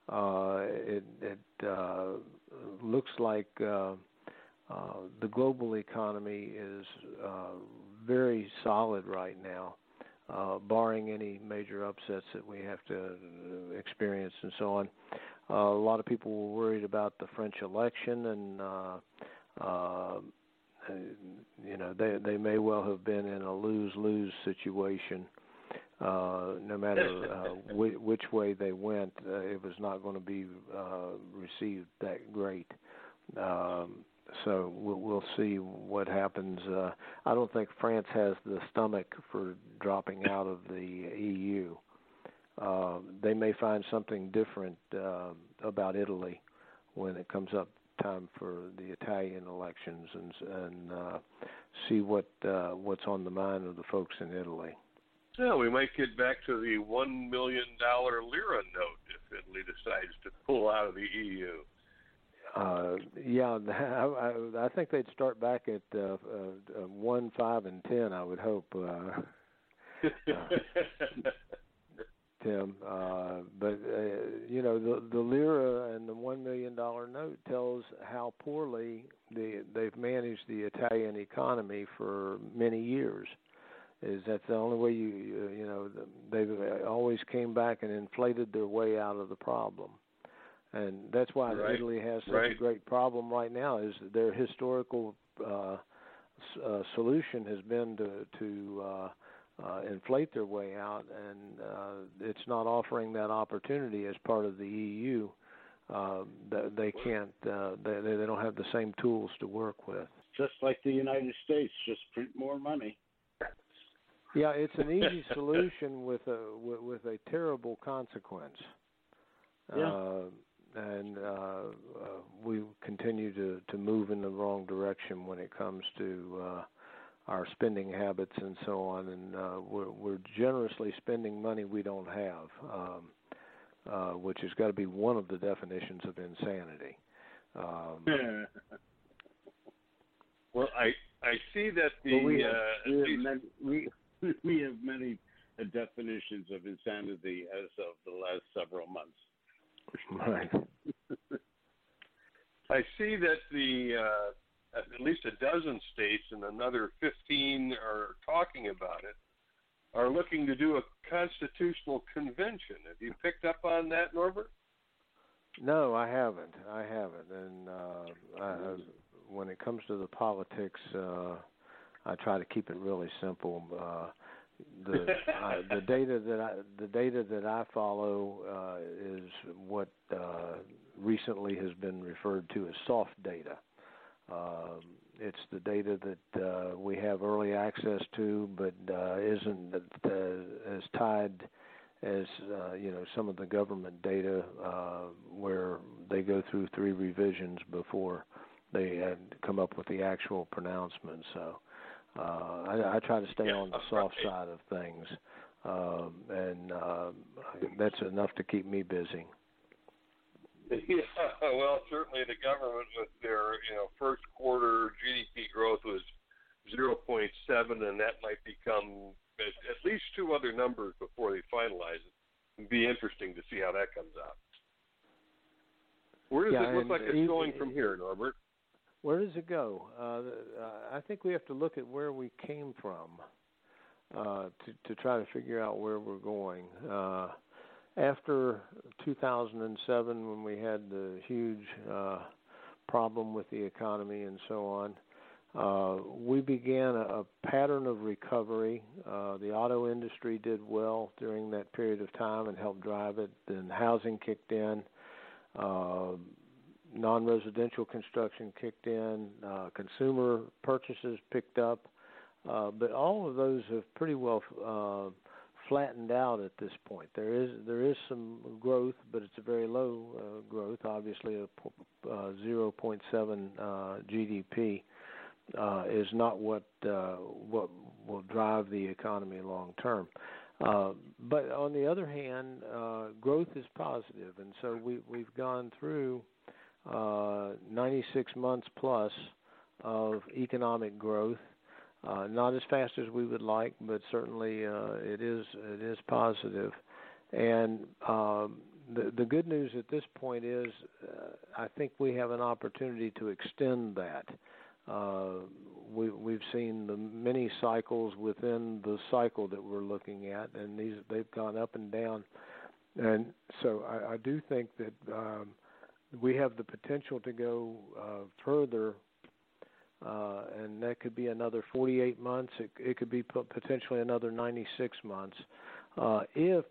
uh, it, it uh, looks like uh, uh, the global economy is uh, very solid right now, uh, barring any major upsets that we have to experience and so on. Uh, a lot of people were worried about the French election and uh, uh, uh, you know, they they may well have been in a lose-lose situation. Uh, no matter uh, w- which way they went, uh, it was not going to be uh, received that great. Um, so we'll, we'll see what happens. Uh, I don't think France has the stomach for dropping out of the E U. Uh, they may find something different uh, about Italy when it comes up time for the Italian elections, and, and uh, see what uh, what's on the mind of the folks in Italy. Yeah, we might get back to the one million dollar lira note if Italy decides to pull out of the E U. Uh, yeah, I, I think they'd start back at uh, uh, one, five, and ten. I would hope, uh, uh, Tim. Uh, but uh, you know, the, the lira and the one million dollar note tells how poorly the, they've managed the Italian economy for many years. Is that the only way you, you know, they've always came back and inflated their way out of the problem. And that's why right. Italy has such right. a great problem right now is their historical uh, uh, solution has been to, to uh, uh, inflate their way out, and uh, it's not offering that opportunity as part of the E U. Uh, they can't, uh, they, they don't have the same tools to work with. Just like the United States, just print more money. Yeah, it's an easy solution with a with a terrible consequence, yeah. uh, and uh, uh, we continue to, to move in the wrong direction when it comes to uh, our spending habits and so on. And uh, we're, we're generously spending money we don't have, um, uh, which has got to be one of the definitions of insanity. Um, well, I I see that the well, we, uh, we, have many, we We have many definitions of insanity as of the last several months. Right. I see that the uh, at least a dozen states and another fifteen are talking about it, are looking to do a constitutional convention. Have you picked up on that, Norbert? No, I haven't. I haven't. And uh, I, when it comes to the politics, uh, I try to keep it really simple. Uh, the I, the data that I the data that I follow uh, is what uh, recently has been referred to as soft data. Uh, it's the data that uh, we have early access to, but uh, isn't uh, as tied as uh, you know some of the government data, uh, where they go through three revisions before they had come up with the actual pronouncement. So. Uh, I, I try to stay yeah, on the soft right. side of things, um, and uh, that's enough to keep me busy. Yeah, well, certainly the government with their you know first quarter G D P growth was zero point seven, and that might become at least two other numbers before they finalize it. It'd be interesting to see how that comes out. Where does yeah, it look like it's even, going from here, Norbert? Where does it go? Uh, I think we have to look at where we came from uh, to, to try to figure out where we're going. Uh, after two thousand seven, when we had the huge uh, problem with the economy and so on, uh, we began a, a pattern of recovery. Uh, the auto industry did well during that period of time and helped drive it. Then housing kicked in. Uh, Non-residential construction kicked in, uh, consumer purchases picked up, uh, but all of those have pretty well uh, flattened out at this point. There is there is some growth, but it's a very low uh, growth, obviously a uh, zero point seven uh, G D P uh, is not what, uh, what will drive the economy long term. Uh, but on the other hand, uh, growth is positive, and so we, we've gone through Uh, ninety-six months plus of economic growth, uh, not as fast as we would like, but certainly uh, it is it is positive. And um, the the good news at this point is, uh, I think we have an opportunity to extend that. Uh, we we've seen the many cycles within the cycle that we're looking at, and these they've gone up and down. And so I, I do think that. Um, We have the potential to go uh, further Uh, and that could be another forty-eight months. It, it could be potentially another ninety-six months uh, if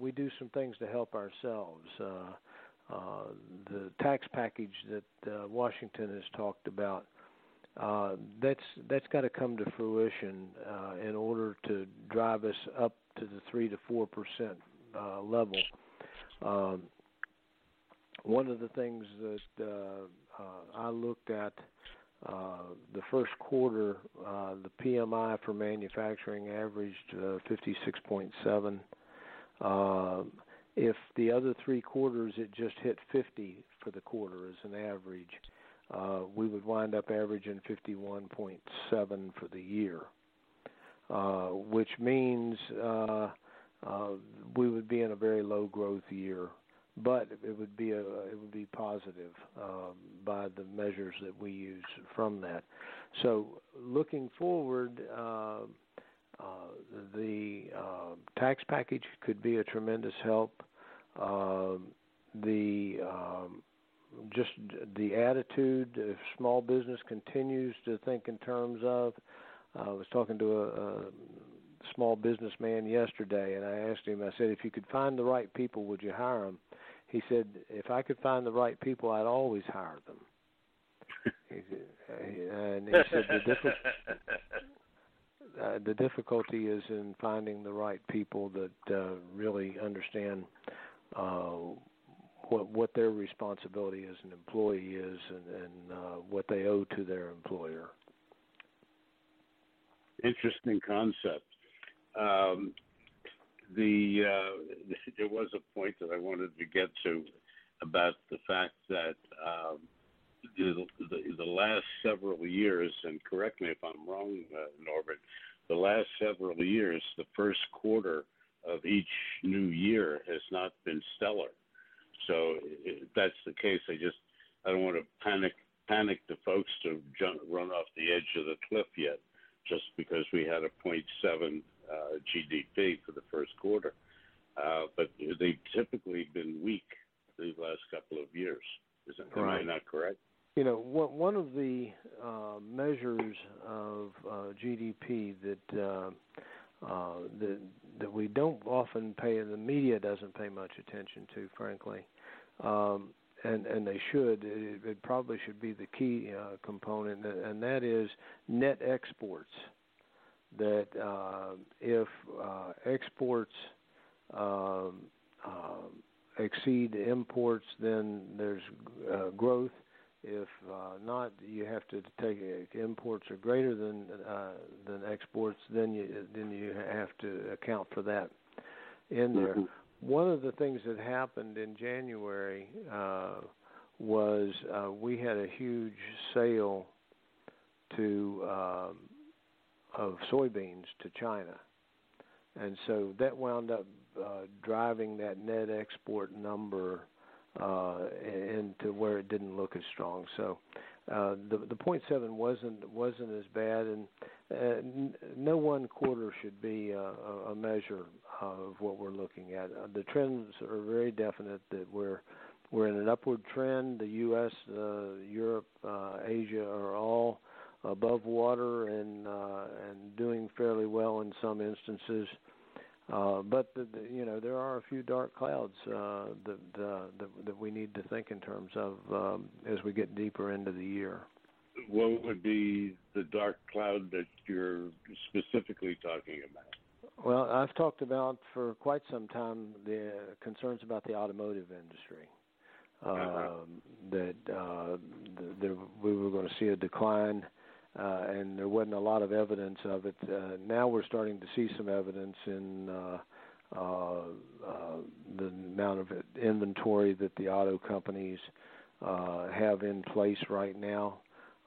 we do some things to help ourselves. Uh, uh, the tax package that uh, Washington has talked about, uh, that's that's got to come to fruition uh, in order to drive us up to the three to four percent uh, level. Um, one of the things that uh, uh, I looked at Uh, the first quarter, uh, the P M I for manufacturing averaged uh, fifty-six point seven. Uh, if the other three quarters, it just hit fifty for the quarter as an average, uh, we would wind up averaging fifty-one point seven for the year, uh, which means uh, uh, we would be in a very low growth year. But it would be a, it would be positive uh, by the measures that we use from that. So looking forward, uh, uh, the uh, tax package could be a tremendous help. Uh, the um, just the attitude, if small business continues to think in terms of, uh, I was talking to a, a small businessman yesterday, and I asked him, I said, if you could find the right people, would you hire them? He said, if I could find the right people, I'd always hire them. He said, and he said, the, diffi- uh, the difficulty is in finding the right people that uh, really understand uh, what what their responsibility as an employee is and, and uh, what they owe to their employer. Interesting concept. Um, the uh, there was a point that I wanted to get to about the fact that um, the, the, the last several years, and correct me if I'm wrong, uh, Norbert, the last several years, the first quarter of each new year has not been stellar. So if that's the case, I just I don't want to panic panic the folks to jump, run off the edge of the cliff yet, just because we had a zero point seven uh, G D P for the first quarter. Uh, but they've typically been weak these last couple of years. Isn't that right? Am I not correct? You know, one of the uh, measures of uh, G D P that, uh, uh, that that we don't often pay, and the media doesn't pay much attention to, frankly, um, and, and they should, it, it probably should be the key uh, component, and that is net exports. That uh, if uh, exports uh, uh, exceed imports, then there's uh, growth. If uh, not, you have to take if imports are greater than uh, than exports, then you then you have to account for that in there. Mm-hmm. One of the things that happened in January uh, was uh, we had a huge sale to uh, of soybeans to China, and so that wound up uh, driving that net export number uh, into where it didn't look as strong. So uh, the the zero point seven wasn't wasn't as bad, and uh, n- no one quarter should be uh, a measure of what we're looking at. Uh, the trends are very definite that we're we're in an upward trend. The U S, uh, Europe, uh, Asia are all above water and uh, and doing fairly well in some instances, uh, but the, the, you know there are a few dark clouds uh, that, uh, that that we need to think in terms of um, as we get deeper into the year. What would be the dark cloud that you're specifically talking about? Well, I've talked about for quite some time the concerns about the automotive industry. Uh, uh-huh. That uh, th- there, we were going to see a decline. Uh, and there wasn't a lot of evidence of it. Uh, now we're starting to see some evidence in uh, uh, uh, the amount of inventory that the auto companies uh, have in place right now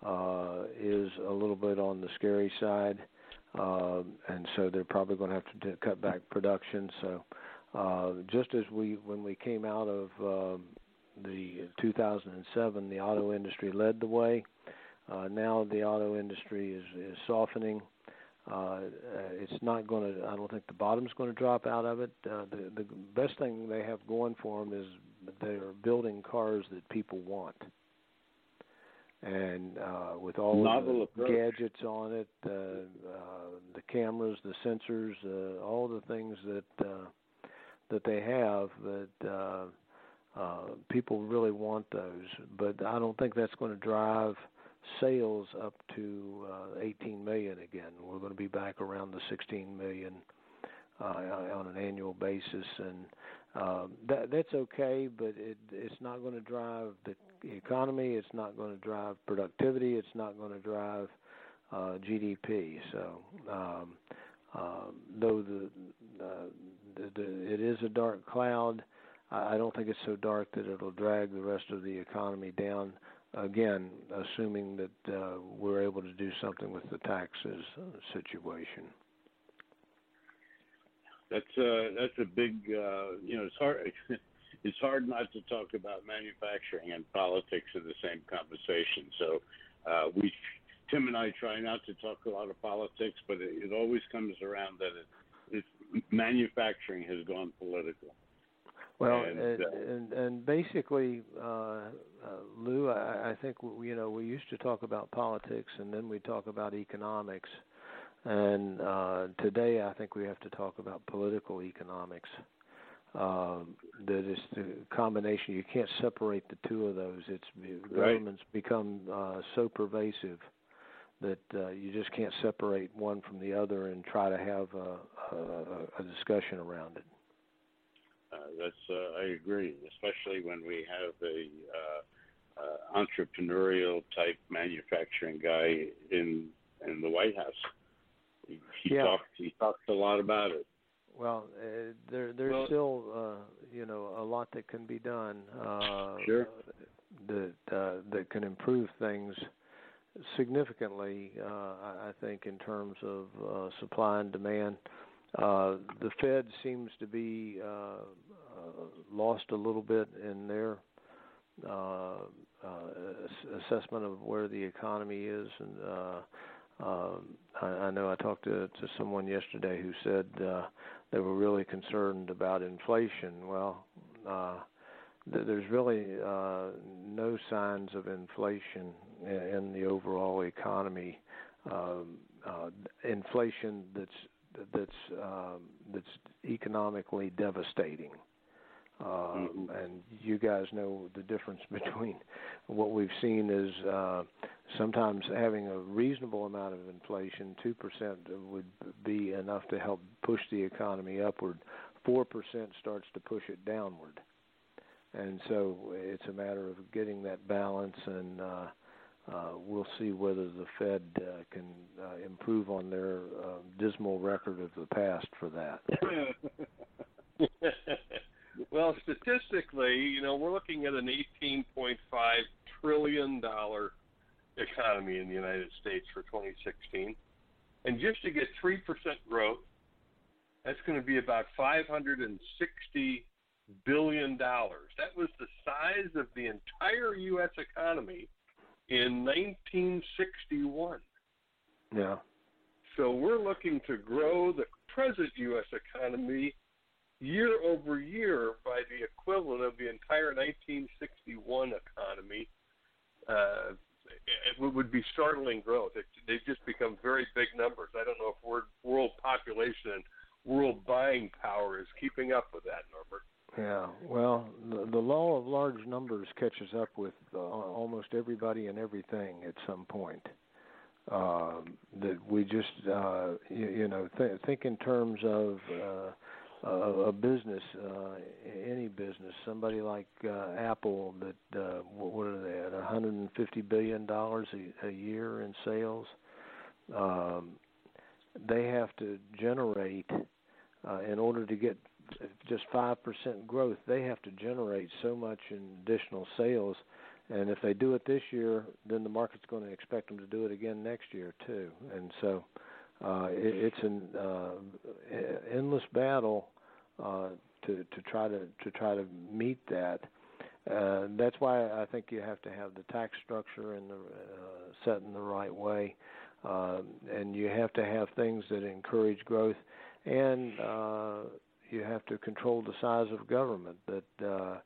uh, is a little bit on the scary side, uh, and so they're probably going to have to cut back production. So uh, just as we when we came out of uh, the two thousand seven, the auto industry led the way. Uh, now the auto industry is, is softening. Uh, it's not going to, I don't think the bottom's going to drop out of it. Uh, the, the best thing they have going for them is they're building cars that people want. and uh, with all Novel of the approach. gadgets on it, uh, uh, the cameras, the sensors, uh, all the things that uh, that they have, that uh, uh, people really want those. But I don't think that's going to drive sales up to uh, eighteen million again. We're going to be back around the sixteen million uh, on an annual basis, and uh, that, that's okay, but it, it's not going to drive the economy, it's not going to drive productivity, it's not going to drive uh, G D P. So um, uh, though the, uh, the, the it is a dark cloud, I don't think it's so dark that it'll drag the rest of the economy down. Again, assuming that uh, we're able to do something with the taxes situation. That's a, that's a big, uh, you know, it's hard it's hard not to talk about manufacturing and politics in the same conversation. So uh, we, Tim and I, try not to talk a lot of politics, but it, it always comes around that it, it, manufacturing has gone political. Well, and, uh, and, and basically, uh, uh, Lou, I, I think, you know, we used to talk about politics and then we talk about economics. And uh, today I think we have to talk about political economics. Uh, that is the combination. You can't separate the two of those. It's right. Governments become uh, so pervasive that uh, you just can't separate one from the other and try to have a, a, a discussion around it. Uh, that's uh, I agree, especially when we have a uh, uh, entrepreneurial type manufacturing guy in in the White House. He, he yeah. talks he talks a lot about it. Well, uh, there there's well, still uh, you know a lot that can be done. Uh, sure. That uh, that can improve things significantly. Uh, I think in terms of uh, supply and demand. Uh, the Fed seems to be uh, uh, lost a little bit in their uh, uh, assessment of where the economy is. And uh, uh, I, I know I talked to, to someone yesterday who said uh, they were really concerned about inflation. Well, uh, th- there's really uh, no signs of inflation in, in the overall economy. Uh, uh, inflation that's that's uh, that's economically devastating. Uh, mm-hmm. And you guys know the difference between what we've seen is uh, sometimes having a reasonable amount of inflation, two percent would be enough to help push the economy upward. four percent starts to push it downward. And so it's a matter of getting that balance, and uh, Uh, we'll see whether the Fed uh, can uh, improve on their uh, dismal record of the past for that. Well, statistically, you know, we're looking at an eighteen point five trillion dollars economy in the United States for twenty sixteen. And just to get three percent growth, that's going to be about five hundred sixty billion dollars. That was the size of the entire U S economy in nineteen sixty-one. Yeah. So we're looking to grow the present U S economy year over year by the equivalent of the entire nineteen sixty-one economy. Uh, it would be startling growth. It, they've just become very big numbers. I don't know if world population and world buying power is keeping up with that, Norbert. Yeah, well, the, the law of large numbers catches up with uh, almost everybody and everything at some point. Uh, that we just, uh, you, you know, th- think in terms of uh, a, a business, uh, any business. Somebody like uh, Apple, that uh, what are they at? one hundred fifty billion dollars a, a year in sales. Um, they have to generate uh, in order to get just five percent growth, they have to generate so much in additional sales. And if they do it this year, then the market's going to expect them to do it again next year, too. And so uh, it, it's an uh, endless battle uh, to, to try to, to try to meet that. Uh, that's why I think you have to have the tax structure in the, uh, set in the right way. Uh, and you have to have things that encourage growth. And uh, you have to control the size of government. That uh,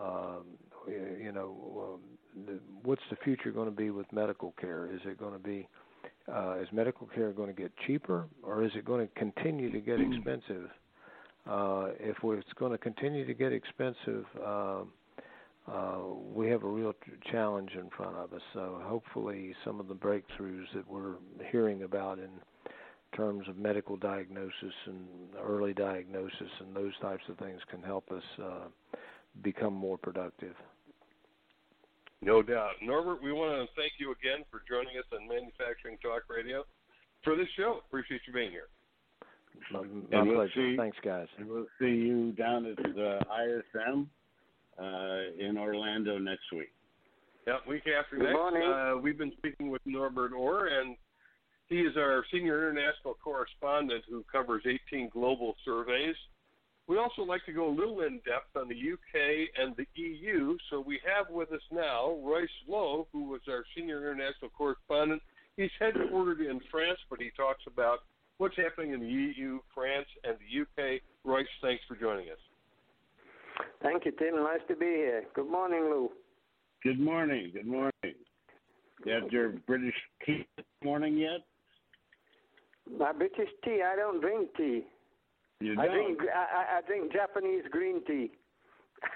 uh, you know, what's the future going to be with medical care? Is it going to be uh, is medical care going to get cheaper, or is it going to continue to get expensive? Uh, if it's going to continue to get expensive, uh, uh, we have a real challenge in front of us. So hopefully some of the breakthroughs that we're hearing about in terms of medical diagnosis and early diagnosis and those types of things can help us uh, become more productive. No doubt. Norbert, we want to thank you again for joining us on Manufacturing Talk Radio for this show. Appreciate you being here. My, my and pleasure. We'll see, Thanks, guys. And we'll see you down at the I S M uh, in Orlando next week. Yep, week after Good next. Morning. Uh, we've been speaking with Norbert Orr, and he is our senior international correspondent who covers eighteen global surveys. We also like to go a little in-depth on the U K and the E U, so we have with us now Royce Lowe, who was our senior international correspondent. He's headquartered in France, but he talks about what's happening in the E U, France, and the U K. Royce, thanks for joining us. Thank you, Tim. Nice to be here. Good morning, Lou. Good morning. Good morning. You have your British tea this morning yet? My British tea? I don't drink tea. You don't? I drink, I, I drink Japanese green tea.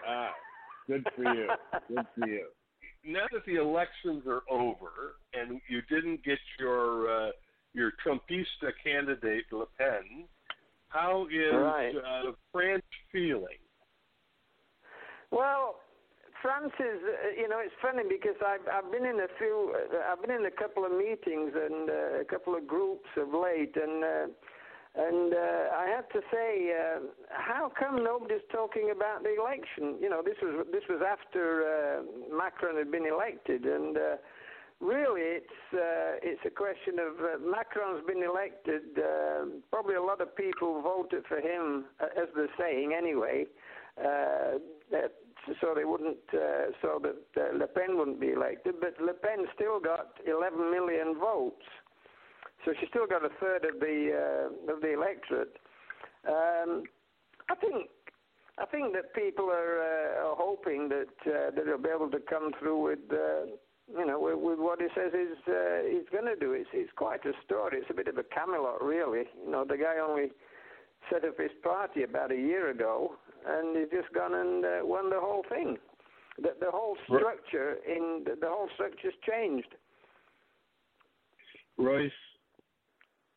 Ah, good for you. Good for you. Now that the elections are over and you didn't get your uh, your Trumpista candidate, Le Pen, how is right. uh, France feeling? Well, France is, uh, you know, it's funny because I've, I've been in a few, uh, I've been in a couple of meetings and uh, a couple of groups of late, and uh, and uh, I have to say, uh, how come nobody's talking about the election? You know, this was this was after uh, Macron had been elected, and. Uh, Really, it's uh, it's a question of uh, Macron's been elected. Uh, probably a lot of people voted for him, as they're saying anyway, uh, that, so they wouldn't, uh, so that uh, Le Pen wouldn't be elected. But Le Pen still got eleven million votes, so she still got a third of the uh, of the electorate. Um, I think. I think that people are, uh, are hoping that uh, that they'll be able to come through with. Uh, You know, with, with what he says is uh, he's going to do. It's, it's quite a story. It's a bit of a Camelot, really. You know, the guy only set up his party about a year ago, and he's just gone and uh, won the whole thing. The, the whole structure in the, the whole structure's changed. Royce,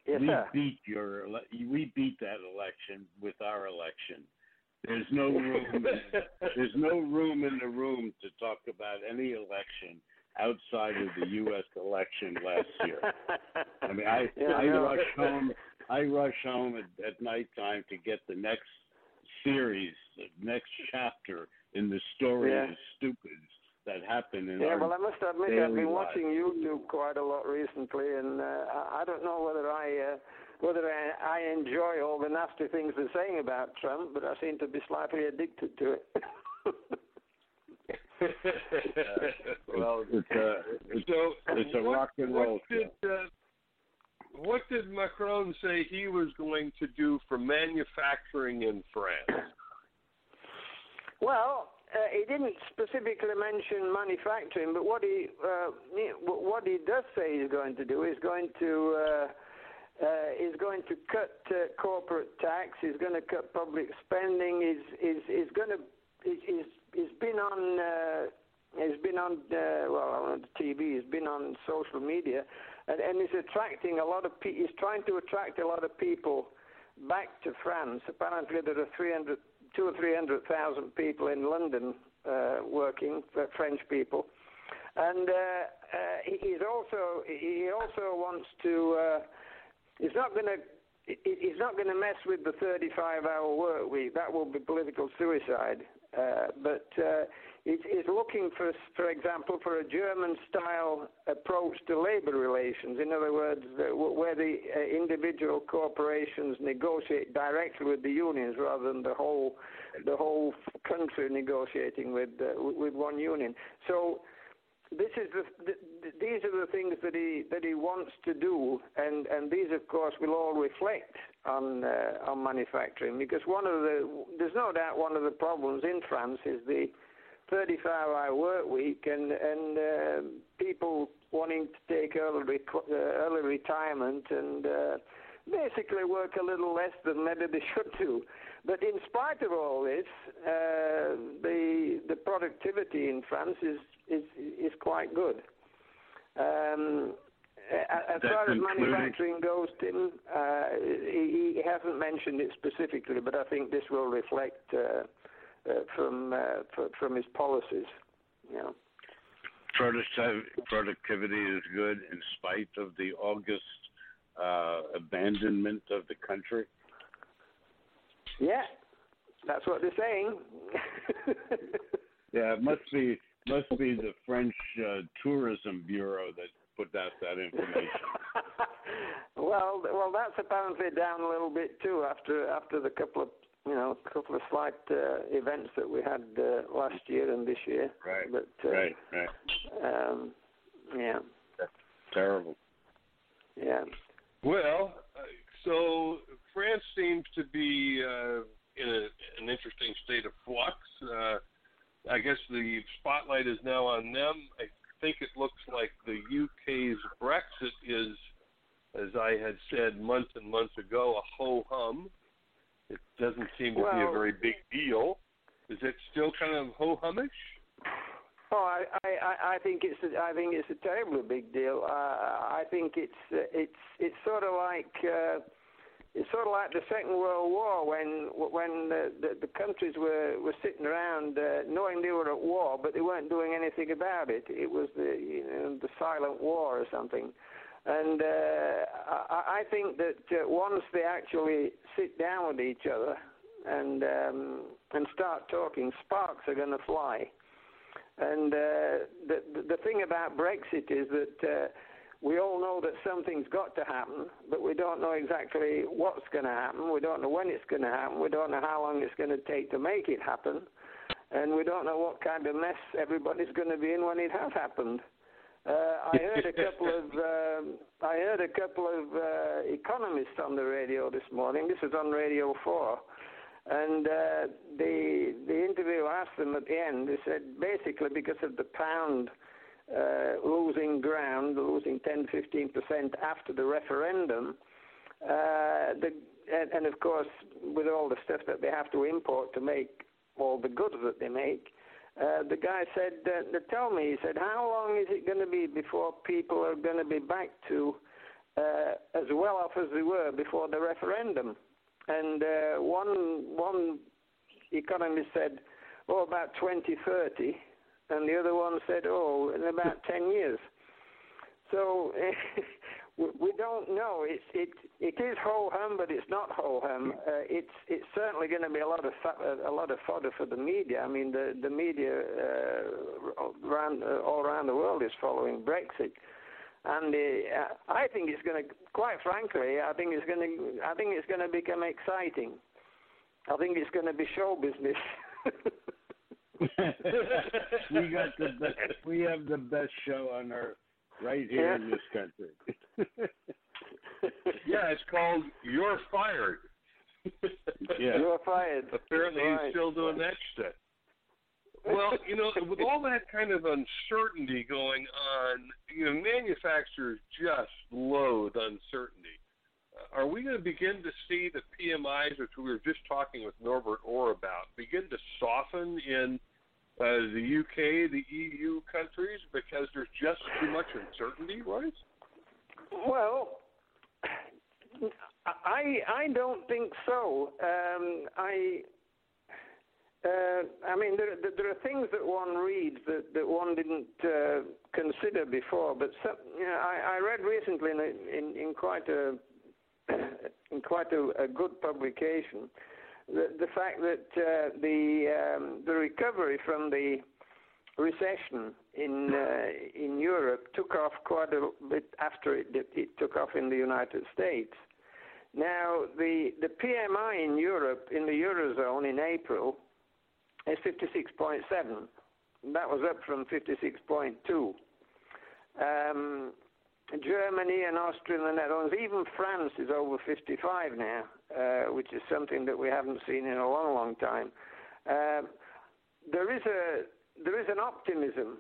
yes, we sir. beat your ele- we beat that election with our election. There's no room. There's no room in the room to talk about any election outside of the U S election last year. I mean, I, yeah, I, I rush home. I rush home at, at nighttime to get the next series, the next chapter in the story yeah. of stupids that happened in. Yeah, well, I must admit I've been life. watching YouTube quite a lot recently, and uh, I don't know whether I uh, whether I, I enjoy all the nasty things they're saying about Trump, but I seem to be slightly addicted to it. uh, well, it's a, it's, so it's a what, rock and roll what did, show. Uh, what did Macron say he was going to do for manufacturing in France? Well, uh, he didn't specifically mention manufacturing, but what he uh, what he does say he's going to do is going to uh, uh, is going to cut uh, corporate tax. He's going to cut public spending. He's he's, he's going to he's He's been on. Uh, he's been on. Uh, well, on T V. He's been on social media, and, and he's attracting a lot of. Pe- he's trying to attract a lot of people back to France. Apparently, there are two or three hundred thousand people in London uh, working for French people, and uh, uh, he's also. He also wants to. Uh, he's not going to. He's not going to mess with the thirty-five hour work week. That will be political suicide. Uh, but uh, it is looking for, for example, for a German-style approach to labor relations. In other words, uh, where the uh, individual corporations negotiate directly with the unions rather than the whole the whole country negotiating with uh, with one union. So this is the, the, these are the things that he that he wants to do, and, and these, of course, will all reflect on uh, on manufacturing, because one of the there's no doubt one of the problems in France is the thirty-five hour work week and, and uh, people wanting to take early, rec- uh, early retirement and uh, basically work a little less than maybe they should do. But in spite of all this, uh, the the productivity in France is is, is quite good. Um, as That's far as manufacturing goes, Tim, uh, he, he hasn't mentioned it specifically, but I think this will reflect uh, uh, from uh, f- from his policies. You know. Productiv- productivity is good in spite of the August uh, abandonment of the country. Yeah, that's what they're saying. Yeah, it must be must be the French uh, tourism bureau that put out that information. well, well, that's apparently down a little bit too after after the couple of you know couple of slight uh, events that we had uh, last year and this year. Right. But, uh, right. Right. Um, yeah. That's terrible. Yeah. Well. Uh, So France seems to be uh, in a, an interesting state of flux. Uh, I guess the spotlight is now on them. I think it looks like the U K's Brexit is, as I had said months and months ago, a ho-hum. It doesn't seem to well, be a very big deal. Is it still kind of ho-humish? Oh, I, I, I think it's a, I think it's a terribly big deal. Uh, I think it's it's it's sort of like uh, it's sort of like the Second World War when when the, the, the countries were, were sitting around uh, knowing they were at war, but they weren't doing anything about it. It was the you know, the silent war or something. And uh, I, I think that uh, once they actually sit down with each other and um, and start talking, sparks are going to fly. And uh, the, the thing about Brexit is that uh, we all know that something's got to happen, but we don't know exactly what's going to happen. We don't know when it's going to happen. We don't know how long it's going to take to make it happen. And we don't know what kind of mess everybody's going to be in when it has happened. Uh, I heard a couple of um, I heard a couple of uh, economists on the radio this morning. This was on Radio four. And uh, the the interviewer asked them at the end, they said, basically because of the pound uh, losing ground, losing ten to fifteen percent after the referendum, uh, the, and, and of course with all the stuff that they have to import to make all the goods that they make, uh, the guy said, uh, tell me, he said, how long is it going to be before people are going to be back to uh, as well off as they were before the referendum? And uh, one one economist said, oh, about twenty thirty, and the other one said, oh, in about ten years. So we don't know. It it it is ho hum, but it's not ho hum. Uh, it's it's certainly going to be a lot of a lot of fodder for the media. I mean, the the media uh, around, uh, all around the world is following Brexit. And the, uh, I think it's going to, quite frankly, I think it's going to, I think it's going to become exciting. I think it's going to be show business. we got the best, we have the best show on earth right here yeah. in this country. Yeah, it's called You're Fired. Yeah. You're Fired. Apparently, You're fired. He's still doing that shit. Well, you know, with all that kind of uncertainty going on, you know, manufacturers just loathe uncertainty. Uh, are we going to begin to see the P M Is, which we were just talking with Norbert Orr about, begin to soften in uh, the U K, the E U countries, because there's just too much uncertainty, right? Well, I I don't think so. Um, I. Uh, I mean, there, there are things that one reads that, that one didn't uh, consider before. But some, you know, I, I read recently in, a, in, in quite a in quite a, a good publication the, the fact that uh, the um, the recovery from the recession in uh, in Europe took off quite a bit after it it took off in the United States. Now, the the P M I in Europe in the Eurozone in April. It's fifty-six point seven. That was up from fifty-six point two. Um, Germany and Austria and the Netherlands, even France is over fifty-five now, uh, which is something that we haven't seen in a long, long time. Uh, there is a there is an optimism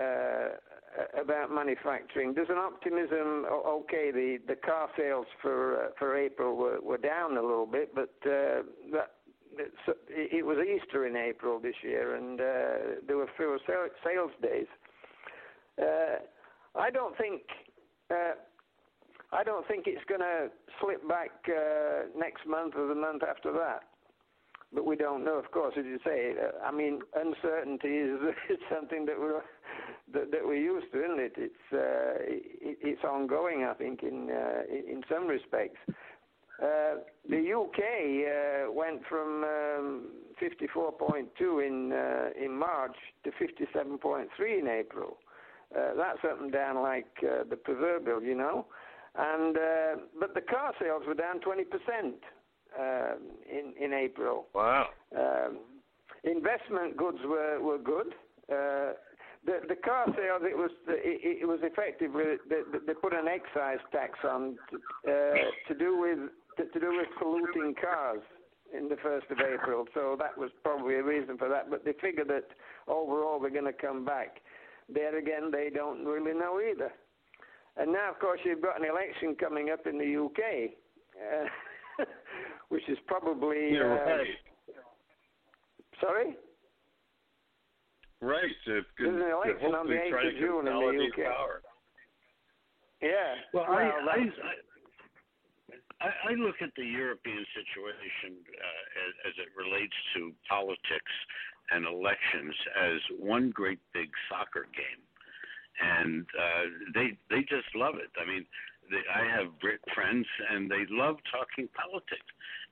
uh, about manufacturing. There's an optimism. Okay, the, the car sales for uh, for April were, were down a little bit, but uh, that it was Easter in April this year, and uh, there were fewer sales days. Uh, I don't think. Uh, I don't think it's going to slip back uh, next month or the month after that. But we don't know, of course, as you say. Uh, I mean, uncertainty is, is something that we're that, that we're used to, isn't it? It's uh, it, it's ongoing, I think, in uh, in some respects. Uh, the U K uh, went from um, fifty-four point two in uh, in March to fifty-seven point three in April. Uh, that's up and down like uh, the proverbial, you know. And uh, but the car sales were down twenty percent. Uh, in in April. Wow. Um, investment goods were were good. Uh, the the car sales it was it, it was effectively they, they put an excise tax on uh, to do with to, to do with polluting cars in the first of April. So that was probably a reason for that. But they figure that overall they're going to come back. There again, they don't really know either. And now, of course, you've got an election coming up in the U K. Uh, Which is probably yeah, right. uh, sorry. Right. If, There's an election on the eighth of June in the U K. Power. Yeah. Well, well I, I, I I look at the European situation uh, as, as it relates to politics and elections as one great big soccer game, and uh, they they just love it. I mean. I have Brit friends, and they love talking politics,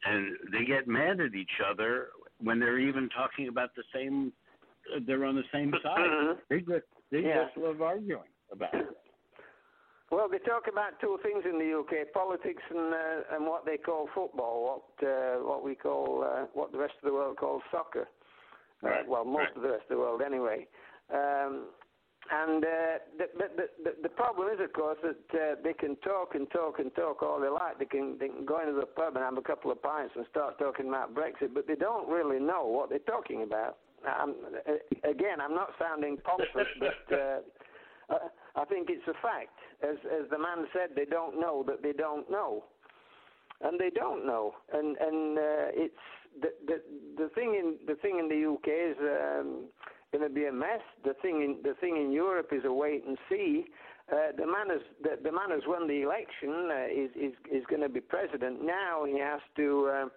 and they get mad at each other when they're even talking about the same. They're on the same side. They just they yeah. just love arguing about it. Well, they talk about two things in the U K: politics and uh, and what they call football, what uh, what we call uh, what the rest of the world calls soccer. Right. Uh, well, most right. of the rest of the world, anyway. Um, And uh, the, the, the, the problem is, of course, that uh, they can talk and talk and talk all they like. They can, they can go into the pub and have a couple of pints and start talking about Brexit, but they don't really know what they're talking about. I'm, again, I'm not sounding pompous, but uh, I think it's a fact. As, as the man said, they don't know that they don't know. And they don't know. And, and uh, it's the, the, the, thing in, the thing in the U K is... Um, going to be a mess. The thing in the thing in Europe is a wait and see. Uh, the man has the, the man has won the election. Uh, is is is going to be president now. He has to uh,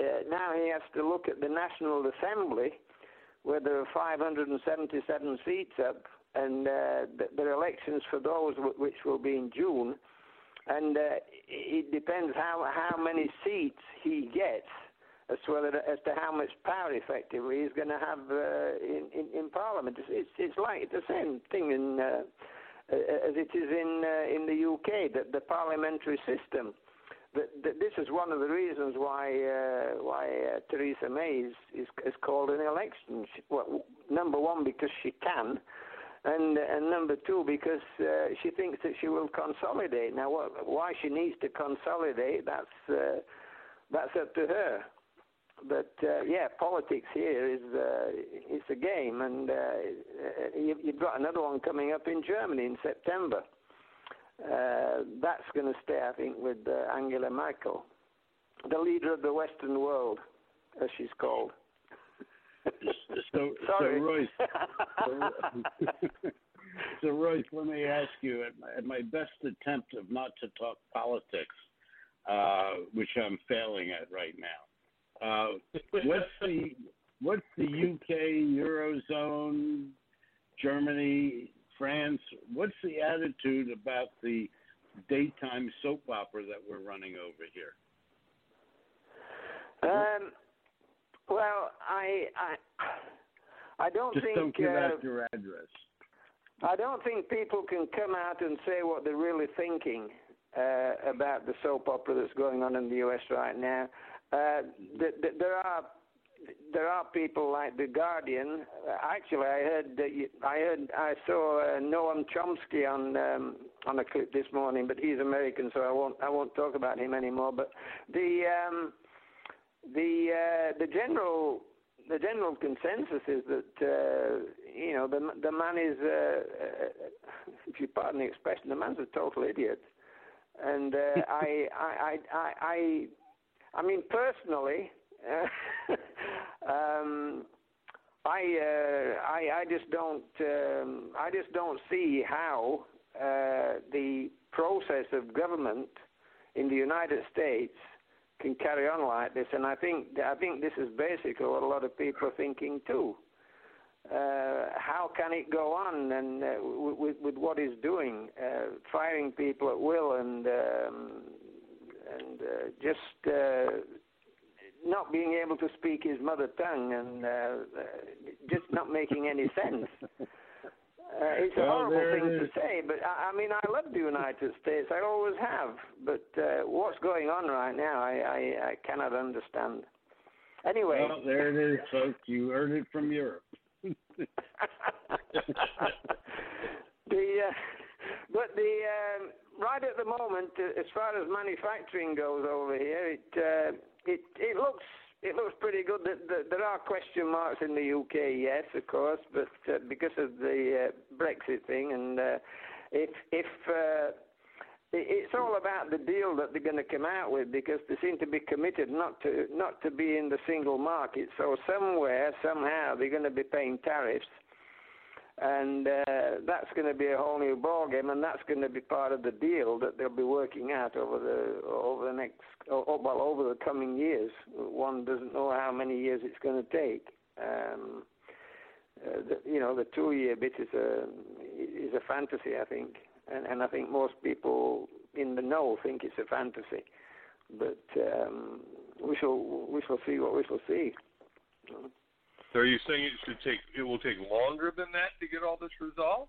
uh, now he has to look at the National Assembly, where there are five hundred seventy-seven seats up, and uh, the, the elections for those w- which will be in June. And uh, it depends how how many seats he gets. As well as to how much power, effectively, he's going to have uh, in, in, in Parliament. It's, it's, it's like the same thing in, uh, as it is in uh, in the U K, that the parliamentary system. That, that this is one of the reasons why uh, why uh, Theresa May is, is is called an election. She, well, number one, because she can, and and number two, because uh, she thinks that she will consolidate. Now, what, why she needs to consolidate, that's uh, that's up to her. But, uh, yeah, politics here is uh, it's a game, and uh, you've got another one coming up in Germany in September. Uh, that's going to stay, I think, with uh, Angela Merkel, the leader of the Western world, as she's called. So, Sorry. So, Royce, so, so, Royce, let me ask you, at my, at my best attempt of not to talk politics, uh, which I'm failing at right now, Uh, what's the what's the U K, Eurozone, Germany, France? What's the attitude about the daytime soap opera that we're running over here? Um, well, I I, I don't Just think don't give uh, out your address. I don't think people can come out and say what they're really thinking uh, about the soap opera that's going on in the U S right now. Uh, th- th- there are there are people like The Guardian. Uh, actually, I heard that you, I heard I saw uh, Noam Chomsky on um, on a clip this morning, but he's American, so I won't I won't talk about him anymore. But the um, the uh, the general the general consensus is that, uh, you know, the the man is, uh, if you pardon the expression, the man's a total idiot. And uh, I, I, I, I, I mean, personally, uh, um, I, uh, I, I just don't, um, I just don't see how uh, the process of government in the United States can carry on like this. And I think, I think this is basically what a lot of people are thinking too. Uh, how can it go on and uh, w- with, with what it's doing, uh, firing people at will and um, and uh, just uh, not being able to speak his mother tongue and uh, uh, just not making any sense. Uh, it's well, a horrible thing to say, but I, I mean, I love the United States. I always have. But uh, what's going on right now, I, I, I cannot understand. Anyway. Well, there it is, folks. You heard it from Europe. the uh, but the um, right at the moment, uh, as far as manufacturing goes over here, it uh, it it looks it looks pretty good. That, that there are question marks in the U K, yes, of course, but uh, because of the uh, Brexit thing, and uh, if if uh, it, it's all about the deal that they're going to come out with, because they seem to be committed not to not to be in the single market. So somewhere, somehow, they're going to be paying tariffs. And uh, that's going to be a whole new ballgame, and that's going to be part of the deal that they'll be working out over the over the next, well, over the coming years. One doesn't know how many years it's going to take. Um, uh, the, you know, the two-year bit is a is a fantasy, I think, and, and I think most people in the know think it's a fantasy. But um, we shall we shall see what we shall see. So are you saying it should take? It will take longer than that to get all this resolved?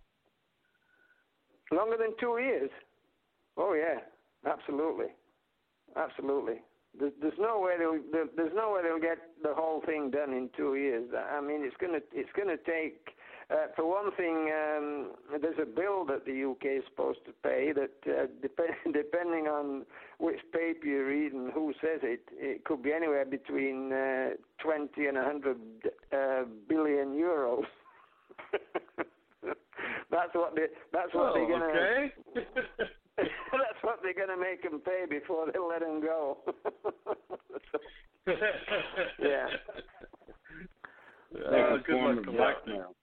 Longer than two years? Oh yeah, absolutely, absolutely. There's, there's no way they'll. There's no way they'll get the whole thing done in two years. I mean, it's gonna. It's gonna take. Uh, for one thing, um, there's a bill that the U K is supposed to pay that, uh, dep- depending on which paper you read and who says it, it could be anywhere between uh, twenty and one hundred uh, billion euros. that's what they. That's what oh, they're gonna. Okay. That's what they're gonna make them pay before they let them go. Yeah. Uh, good luck to blackmail.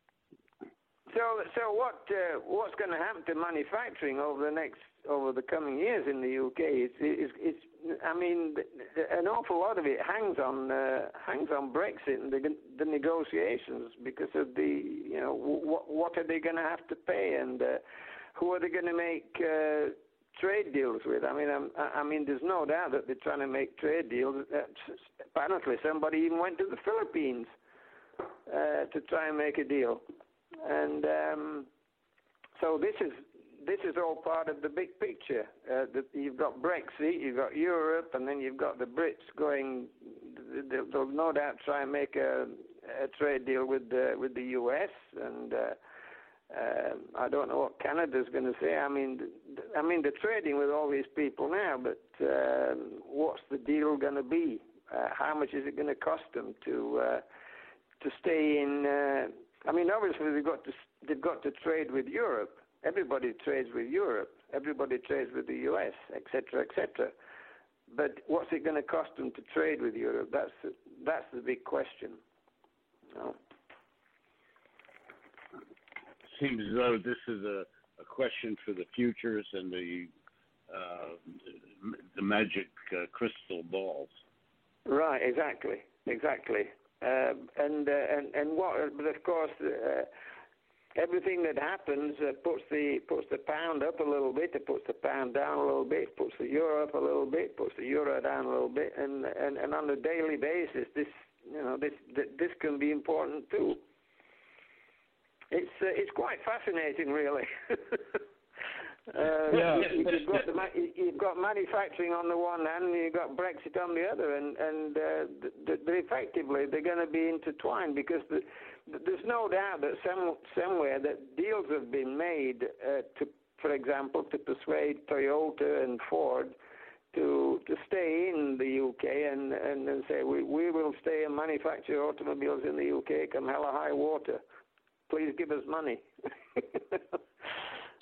So, so what uh, what's going to happen to manufacturing over the next over the coming years in the U K? It's, it's, it's I mean, an awful lot of it hangs on uh, hangs on Brexit and the, the negotiations, because of the, you know, what what are they going to have to pay, and uh, who are they going to make uh, trade deals with? I mean, I'm, I mean, there's no doubt that they're trying to make trade deals. Apparently, somebody even went to the Philippines uh, to try and make a deal. And um, so this is this is all part of the big picture. Uh, the, you've got Brexit, you've got Europe, and then you've got the Brits going. They'll, they'll no doubt try and make a, a trade deal with the, with the U S. And uh, uh, I don't know what Canada's going to say. I mean, th- I mean, they're trading with all these people now, but um, what's the deal going to be? Uh, how much is it going to cost them to uh, to stay in? Uh, I mean, obviously they've got to they've got to trade with Europe. Everybody trades with Europe. Everybody trades with the U S, et cetera, et cetera. But what's it going to cost them to trade with Europe? That's that's the big question. No. Seems as though this is a, a question for the futures and the uh, the magic uh, crystal balls. Right. Exactly. Exactly. Uh, and, uh, and and what? But of course, uh, everything that happens uh, puts the puts the pound up a little bit, it puts the pound down a little bit, puts the euro up a little bit, puts the euro down a little bit, and, and, and on a daily basis, this you know this this can be important too. It's uh, it's quite fascinating, really. Uh, yeah. you, you've, got the, you've got manufacturing on the one hand, and you've got Brexit on the other, and, and uh, the, the, the effectively they're going to be intertwined, because the, the, there's no doubt that some, somewhere that deals have been made, uh, to, for example, to persuade Toyota and Ford to to stay in the U K and, and, and say, we, we will stay and manufacture automobiles in the U K come hell or high water. Please give us money.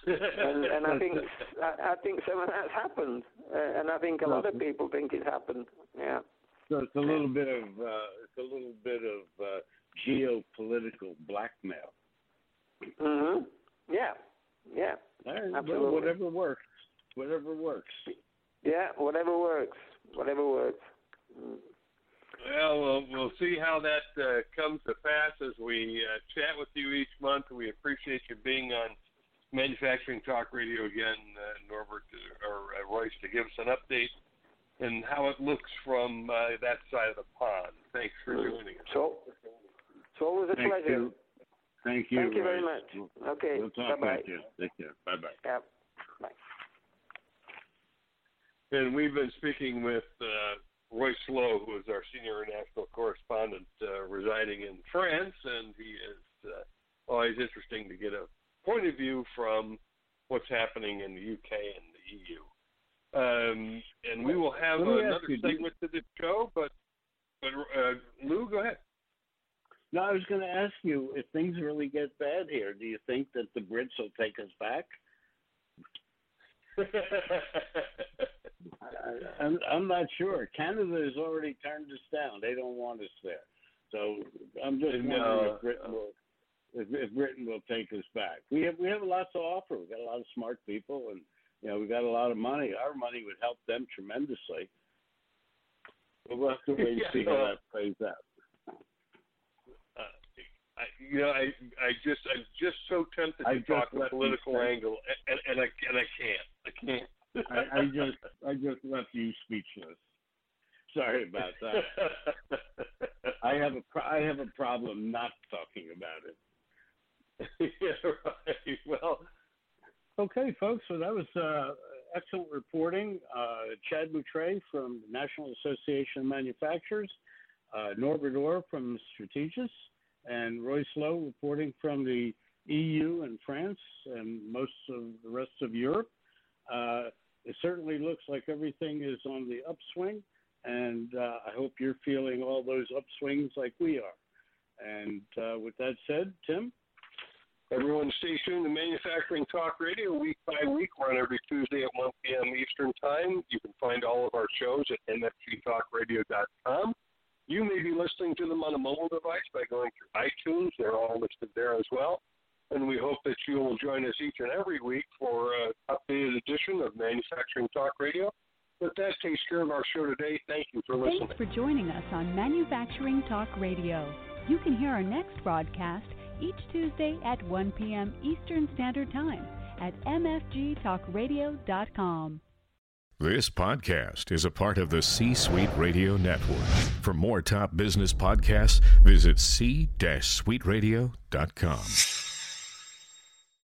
and, and I think I, I think some of that's happened, uh, and I think a lot of people think it happened. Yeah. So it's a little bit of uh, it's a little bit of uh, geopolitical blackmail. Mm-hmm. Yeah. Yeah. Right, absolutely. Well, whatever works. Whatever works. Yeah. Whatever works. Whatever works. Mm. Well, well, we'll see how that uh, comes to pass as we uh, chat with you each month. We appreciate you being on Manufacturing Talk Radio again, uh, Norbert uh, or uh, Royce, to give us an update and how it looks from uh, that side of the pond. Thanks for joining us. So, it's always a Thank pleasure. You. Thank you. Thank you very much. We'll, okay. We'll talk bye-bye. About you. Take care. Bye-bye. Yep. Bye. And we've been speaking with uh, Royce Lowe, who is our senior international correspondent, uh, residing in France, and he is uh, always interesting to get a point of view from what's happening in the U K and the E U. Um, and we will have another you, segment to this show, but, but uh, Lou, go ahead. No, I was going to ask you, if things really get bad here, do you think that the Brits will take us back? I, I'm, I'm not sure. Canada has already turned us down. They don't want us there. So I'm just wondering no, if, Britain will, if, if Britain will take us back. We have we have a lot to offer. We've got a lot of smart people, and you know we got a lot of money. Our money would help them tremendously. We'll have to wait and yeah, see no. how that plays out. Uh, I, you know, I I just I'm just so tempted to I talk the political angle, and, and I and I can't I can't. I, I just I just left you speechless. Sorry about that. I have a pro- I have a problem not talking about it. Yeah, right. Well, okay, folks. So that was uh, excellent reporting. Uh, Chad Moutray from the National Association of Manufacturers, uh, Norbert Orr from Strategis, and Royce Lowe reporting from the E U and France and most of the rest of Europe. Uh, It certainly looks like everything is on the upswing, and uh, I hope you're feeling all those upswings like we are. And uh, with that said, Tim? Everyone stay tuned to Manufacturing Talk Radio week by week. We're on every Tuesday at one p.m. Eastern Time. You can find all of our shows at m f g talk radio dot com. You may be listening to them on a mobile device by going through iTunes. They're all listed there as well. And we hope that you will join us each and every week for an updated edition of Manufacturing Talk Radio. But that takes care of our show today. Thank you for listening. Thanks for joining us on Manufacturing Talk Radio. You can hear our next broadcast each Tuesday at one p.m. Eastern Standard Time at m f g talk radio dot com. This podcast is a part of the C-Suite Radio Network. For more top business podcasts, visit c suite radio dot com.